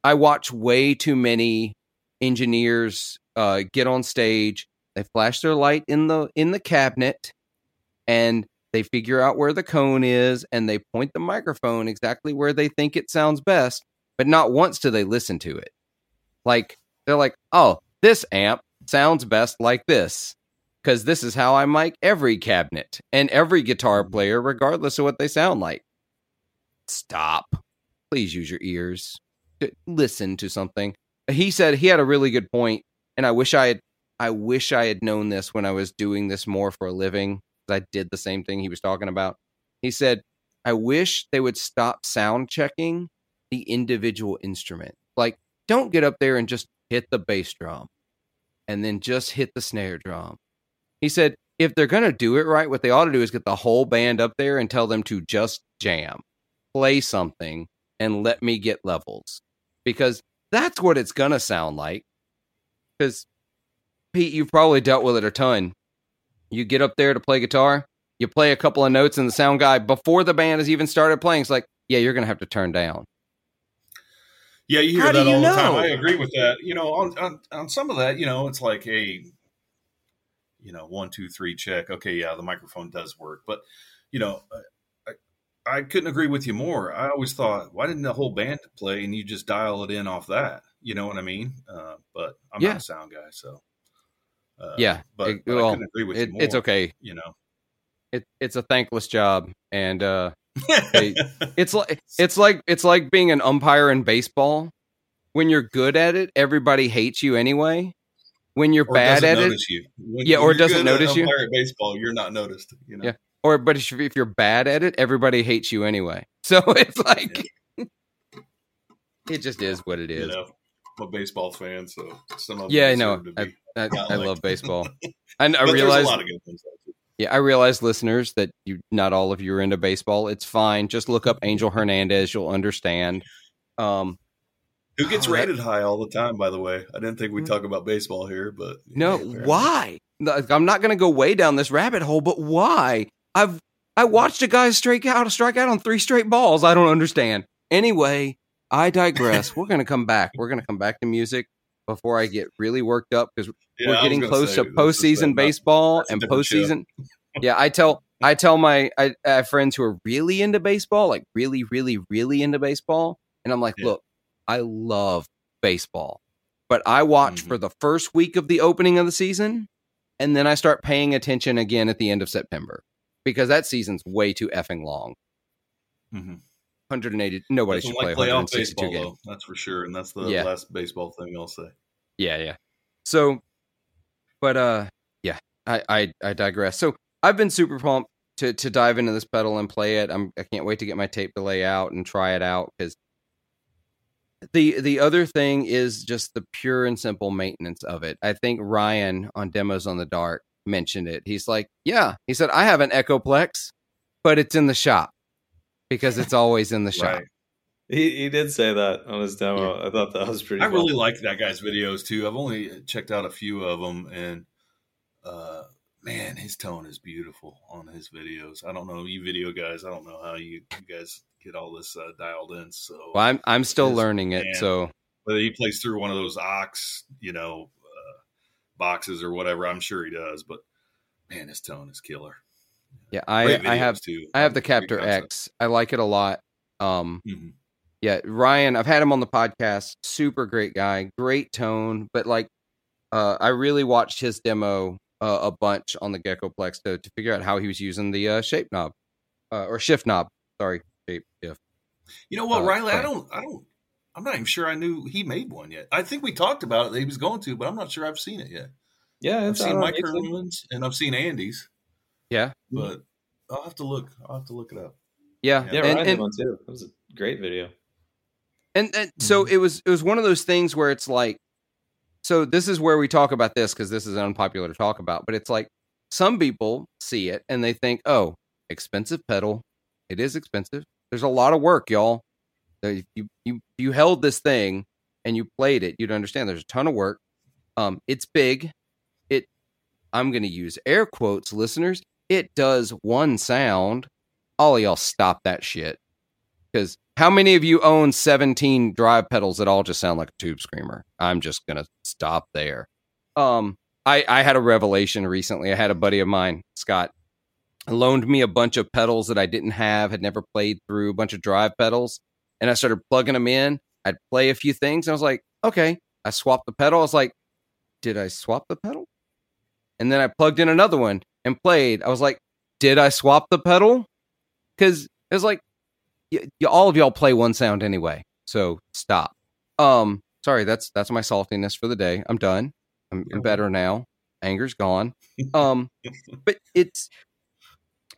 I watch way too many engineers get on stage. They flash their light in the cabinet, and they figure out where the cone is, and they point the microphone exactly where they think it sounds best. But not once do they listen to it. Like, they're like, oh, this amp sounds best like this, because this is how I mic every cabinet and every guitar player, regardless of what they sound like. Stop. Please use your ears. Listen to something. He said he had a really good point, and I wish I had known this when I was doing this more for a living. I did the same thing he was talking about. He said, I wish they would stop sound checking the individual instrument. Like, don't get up there and just hit the bass drum and then just hit the snare drum. He said, if they're going to do it right, what they ought to do is get the whole band up there and tell them to just jam, play something, and let me get levels, because that's what it's going to sound like. Because, Pete, you've probably dealt with it a ton. You get up there to play guitar, you play a couple of notes, and the sound guy, before the band has even started playing, it's like, yeah, you're going to have to turn down. Yeah, you hear that all the time. I agree with that. You know, on some of that, you know, it's like, hey, you know, 1, 2, 3, check. Okay, yeah, the microphone does work. But, you know, I couldn't agree with you more. I always thought, why didn't the whole band play and you just dial it in off that? You know what I mean? But I'm not a sound guy, so. Yeah. But I couldn't agree with you more. It's okay. You know. It's a thankless job. And, it's like being an umpire in baseball. When you're good at it, everybody hates you anyway. When you're bad at it, or doesn't notice you. Umpire at baseball, you're not noticed, you know. Yeah. Or but if you're bad at it, everybody hates you anyway. So it's like it just is what it is. You know, I'm a baseball fan, so some of I know. I love baseball. And I realize a lot of good things. Yeah, I realize, listeners, that not all of you are into baseball. It's fine. Just look up Angel Hernandez. You'll understand. Who gets rated high all the time, by the way. I didn't think we'd talk about baseball here, but... No, why? I'm not going to go way down this rabbit hole, but why? I watched a guy strike out on 3 straight balls. I don't understand. Anyway, I digress. We're going to come back. We're going to come back to music before I get really worked up, because we're getting close to postseason baseball and postseason. Yeah, I tell my friends who are really into baseball, like really, really, really into baseball. And I'm like, look, I love baseball, but I watch for the first week of the opening of the season. And then I start paying attention again at the end of September, because that season's way too effing long. 180. Nobody should play playoff baseball, though. That's for sure, and that's the last baseball thing I'll say. Yeah. So, but I digress. So I've been super pumped to dive into this pedal and play it. I can't wait to get my tape delay out and try it out, because the other thing is just the pure and simple maintenance of it. I think Ryan on Demos on the Dark mentioned it. He's like, yeah, he said, I have an Echoplex, but it's in the shop. Because it's always in the shop. Right. He did say that on his demo. Yeah. I thought that was pretty funny. I really like that guy's videos, too. I've only checked out a few of them, and man, his tone is beautiful on his videos. I don't know, you video guys, I don't know how you guys get all this dialed in. So well, I'm still learning it. Man, so whether he plays through one of those aux, boxes or whatever, I'm sure he does. But man, his tone is killer. Yeah, I have the Captor X. I like it a lot. Mm-hmm. Yeah, Ryan, I've had him on the podcast. Super great guy, great tone. But I really watched his demo a bunch on the Geckoplex to figure out how he was using the shape knob or shift knob. Sorry, shape shift. You know what, Riley? Right. I'm not even sure I knew he made one yet. I think we talked about it that he was going to, but I'm not sure I've seen it yet. Yeah, I've seen Mike Kerman's and I've seen Andy's. Yeah, but I'll have to look. I'll have to look it up. Yeah, Ryan did one too. It was a great video. And so it was one of those things where it's like, so this is where we talk about this because this is unpopular to talk about. But it's like some people see it and they think, oh, expensive pedal. It is expensive. There's a lot of work, y'all. So if you held this thing and you played it, you'd understand. There's a ton of work. It's big. I'm going to use air quotes, listeners. It does one sound. All of y'all stop that shit. Because how many of you own 17 drive pedals that all just sound like a tube screamer? I'm just going to stop there. I had a revelation recently. I had a buddy of mine, Scott, loaned me a bunch of pedals that I didn't have, had never played through, a bunch of drive pedals. And I started plugging them in. I'd play a few things. And I was like, okay. I swapped the pedal. I was like, did I swap the pedal? And then I plugged in another one and played. I was like, did I swap the pedal? Because it was like, all of y'all play one sound anyway. So stop. Sorry, that's my saltiness for the day. I'm done. I'm better now. Anger's gone. But it's...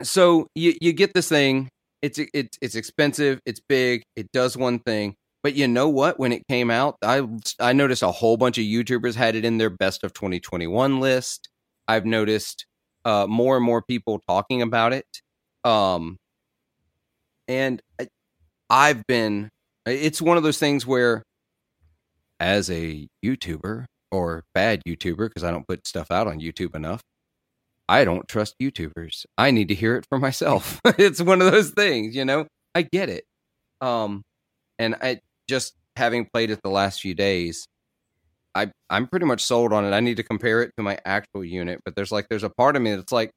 So you get this thing. It's expensive. It's big. It does one thing. But you know what? When it came out, I noticed a whole bunch of YouTubers had it in their best of 2021 list. I've noticed more and more people talking about it. And I've been... It's one of those things where, as a YouTuber, or bad YouTuber, because I don't put stuff out on YouTube enough, I don't trust YouTubers. I need to hear it for myself. It's one of those things, I get it. And I just, having played it the last few days, I'm pretty much sold on it. I need to compare it to my actual unit, but there's a part of me that's like,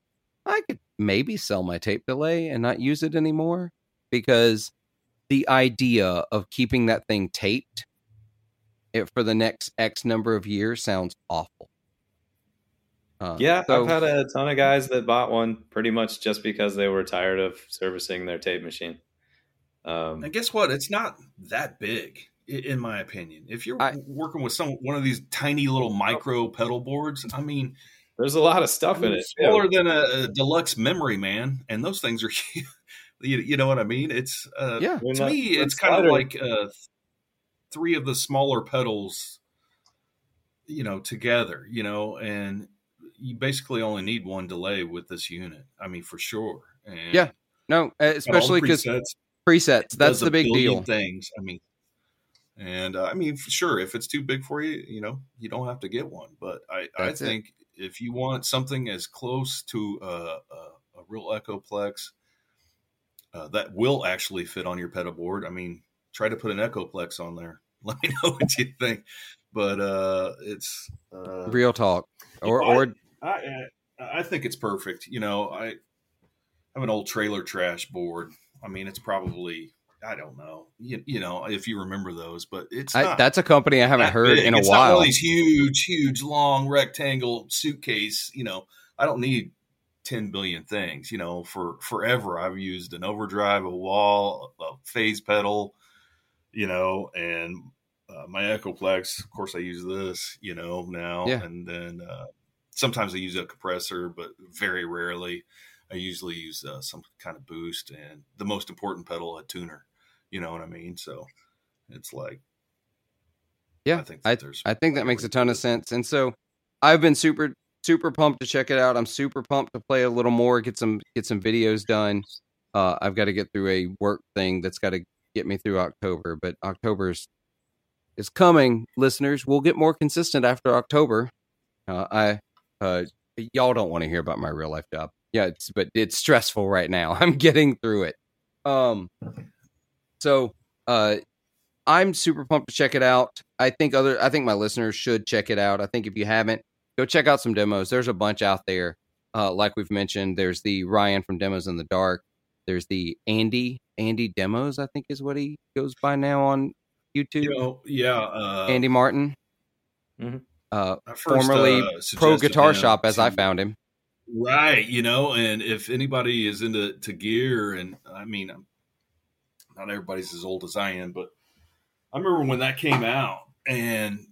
I could maybe sell my tape delay and not use it anymore, because the idea of keeping that thing taped for the next X number of years sounds awful. I've had a ton of guys that bought one pretty much just because they were tired of servicing their tape machine. And guess what? It's not that big, in my opinion. If you're working with one of these tiny little micro pedal boards, I mean, there's a lot of stuff in it. Smaller than a deluxe memory, man. And those things are, you know what I mean? It's to me, it's kind of like three of the smaller pedals, together, and you basically only need one delay with this unit. I mean, for sure. And yeah, no, especially because presets, that's the big deal. Things, I mean, and I mean, for sure, if it's too big for you, you don't have to get one. But I think if you want something as close to a real Echoplex that will actually fit on your pedal board, I mean, try to put an Echoplex on there. Let me know what you think. But it's real talk, I think it's perfect. I have an old trailer trash board. I mean, it's probably, I don't know, if you remember those, but it's not, that's a company I haven't heard in a while. It's all these huge, huge, long rectangle suitcase. I don't need 10 billion things. For forever, I've used an overdrive, a wall, a phase pedal, and my Echoplex. Of course, I use this, now. Yeah. And then sometimes I use a compressor, but very rarely. I usually use some kind of boost, and the most important pedal, a tuner. You know what I mean? So it's like, yeah, I think that makes a ton of sense. And so I've been super, super pumped to check it out. I'm super pumped to play a little more, get some videos done. I've got to get through a work thing that's got to get me through October, but October's is coming, listeners. We'll get more consistent after October. Y'all don't want to hear about my real life job. Yeah, but it's stressful right now. I'm getting through it. So I'm super pumped to check it out. I think my listeners should check it out. I think if you haven't, go check out some demos. There's a bunch out there. Like we've mentioned, there's the Ryan from Demos in the Dark. There's the Andy Demos, I think is what he goes by now on YouTube. Andy Martin. Mm-hmm. Formerly Pro Guitar Shop, as I found him. Right, and if anybody is into gear, and I mean, not everybody's as old as I am, but I remember when that came out, and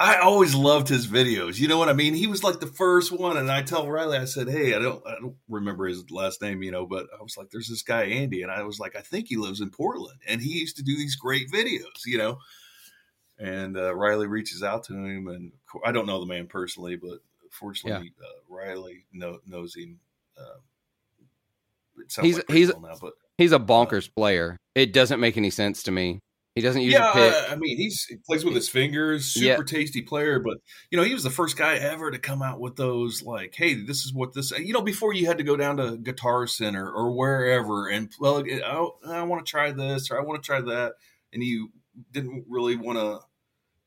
I always loved his videos. You know what I mean? He was like the first one, and I tell Riley, I said, hey, I don't remember his last name, but I was like, there's this guy, Andy, and I was like, I think he lives in Portland, and he used to do these great videos, And Riley reaches out to him, and I don't know the man personally, but fortunately, Riley knows him. It sounds he's a bonkers player. It doesn't make any sense to me. He doesn't use a pick. I mean, he plays with his fingers. Super tasty player, but he was the first guy ever to come out with those. Like, hey, this is what this. Before you had to go down to Guitar Center or wherever and plug it out. I want to try this or I want to try that, and you didn't really want to,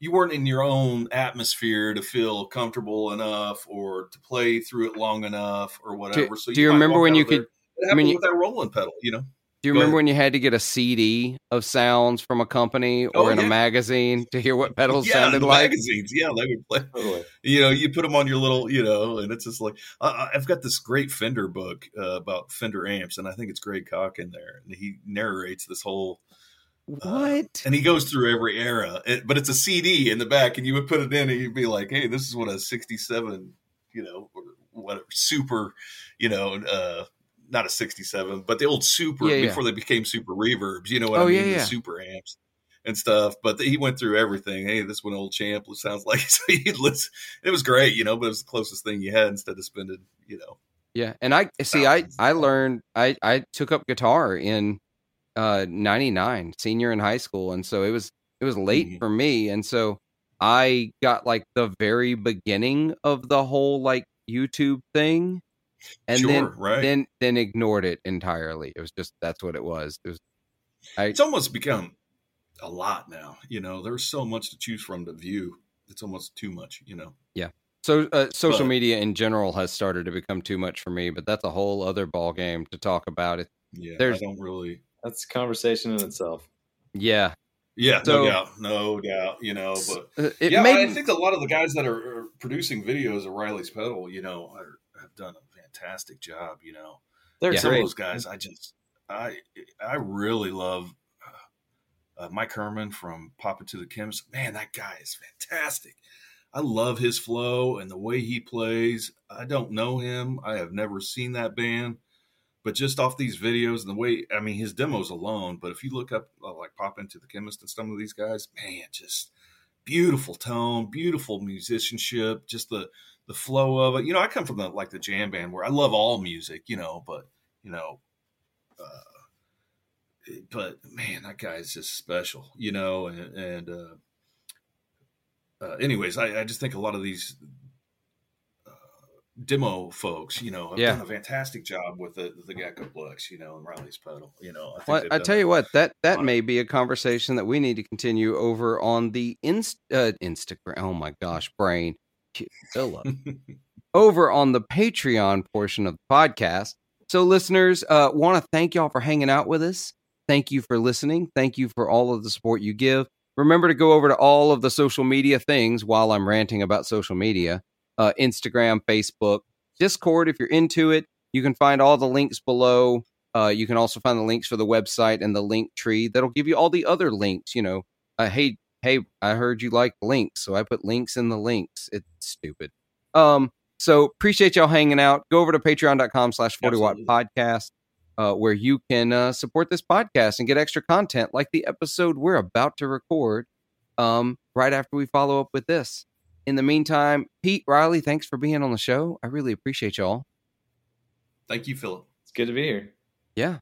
you weren't in your own atmosphere to feel comfortable enough or to play through it long enough or whatever. Do you remember when you could, with that Roland pedal, do you remember when you had to get a CD of sounds from a company or in a magazine to hear what pedals sounded like? Magazines, they would play, you put them on your little, and it's just like, I've got this great Fender book about Fender amps, and I think it's Greg Koch in there. And he narrates this whole, and he goes through every era, but it's a CD in the back, and you would put it in, and you'd be like, "Hey, this is what a '67, or whatever super, not a '67, but the old super before they became super reverbs, the super amps and stuff." But he went through everything. Hey, this one old champ sounds like so you'd listen. It was great, but it was the closest thing you had instead of spending, And I see, I learned, I took up guitar in 99, senior in high school, and so it was late for me, and so I got like the very beginning of the whole like YouTube thing, and then ignored it entirely. It was just that's what it was. It's almost become a lot now. There's so much to choose from to view. It's almost too much. So social media in general has started to become too much for me, but that's a whole other ball game to talk about. I don't really. That's a conversation in itself. Yeah, so, no doubt, But I think a lot of the guys that are producing videos of Riley's pedal, have done a fantastic job. They're some of those guys. I really love Mike Herman from Pop It to the Chemist. Man, that guy is fantastic. I love his flow and the way he plays. I don't know him. I have never seen that band. But just off these videos and the way, his demos alone, but if you look up, Pop Into the Chemist and some of these guys, man, just beautiful tone, beautiful musicianship, just the flow of it. I come from the jam band where I love all music, but man, that guy is just special, anyways, I just think a lot of these demo folks, have done a fantastic job with the Geckoplex, and Riley's pedal, I think I tell you what, that may be a conversation that we need to continue over on the Instagram. Oh my gosh, brain killer. Over on the Patreon portion of the podcast. So listeners, want to thank y'all for hanging out with us. Thank you for listening. Thank you for all of the support you give. Remember to go over to all of the social media things while I'm ranting about social media. Instagram, Facebook, Discord, if you're into it. You can find all the links below. You can also find the links for the website and the link tree. That'll give you all the other links, Hey, I heard you like links, so I put links in the links. It's stupid. So appreciate y'all hanging out. Go over to patreon.com/40 Watt Podcast, where you can support this podcast and get extra content like the episode we're about to record right after we follow up with this. In the meantime, Pete, Riley, thanks for being on the show. I really appreciate y'all. Thank you, Philip. It's good to be here. Yeah.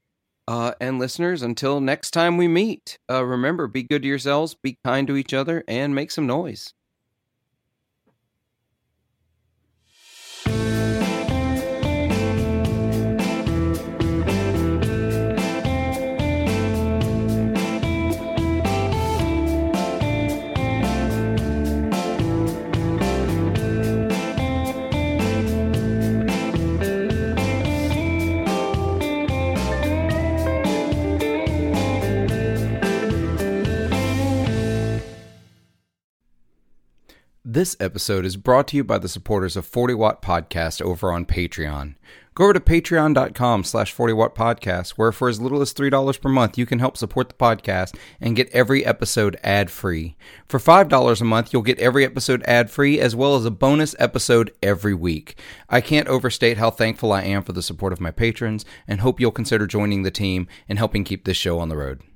And listeners, until next time we meet, remember, be good to yourselves, be kind to each other, and make some noise. This episode is brought to you by the supporters of 40 Watt Podcast over on Patreon. Go over to patreon.com/40 Watt Podcast, where for as little as $3 per month, you can help support the podcast and get every episode ad-free. For $5 a month, you'll get every episode ad-free, as well as a bonus episode every week. I can't overstate how thankful I am for the support of my patrons and hope you'll consider joining the team and helping keep this show on the road.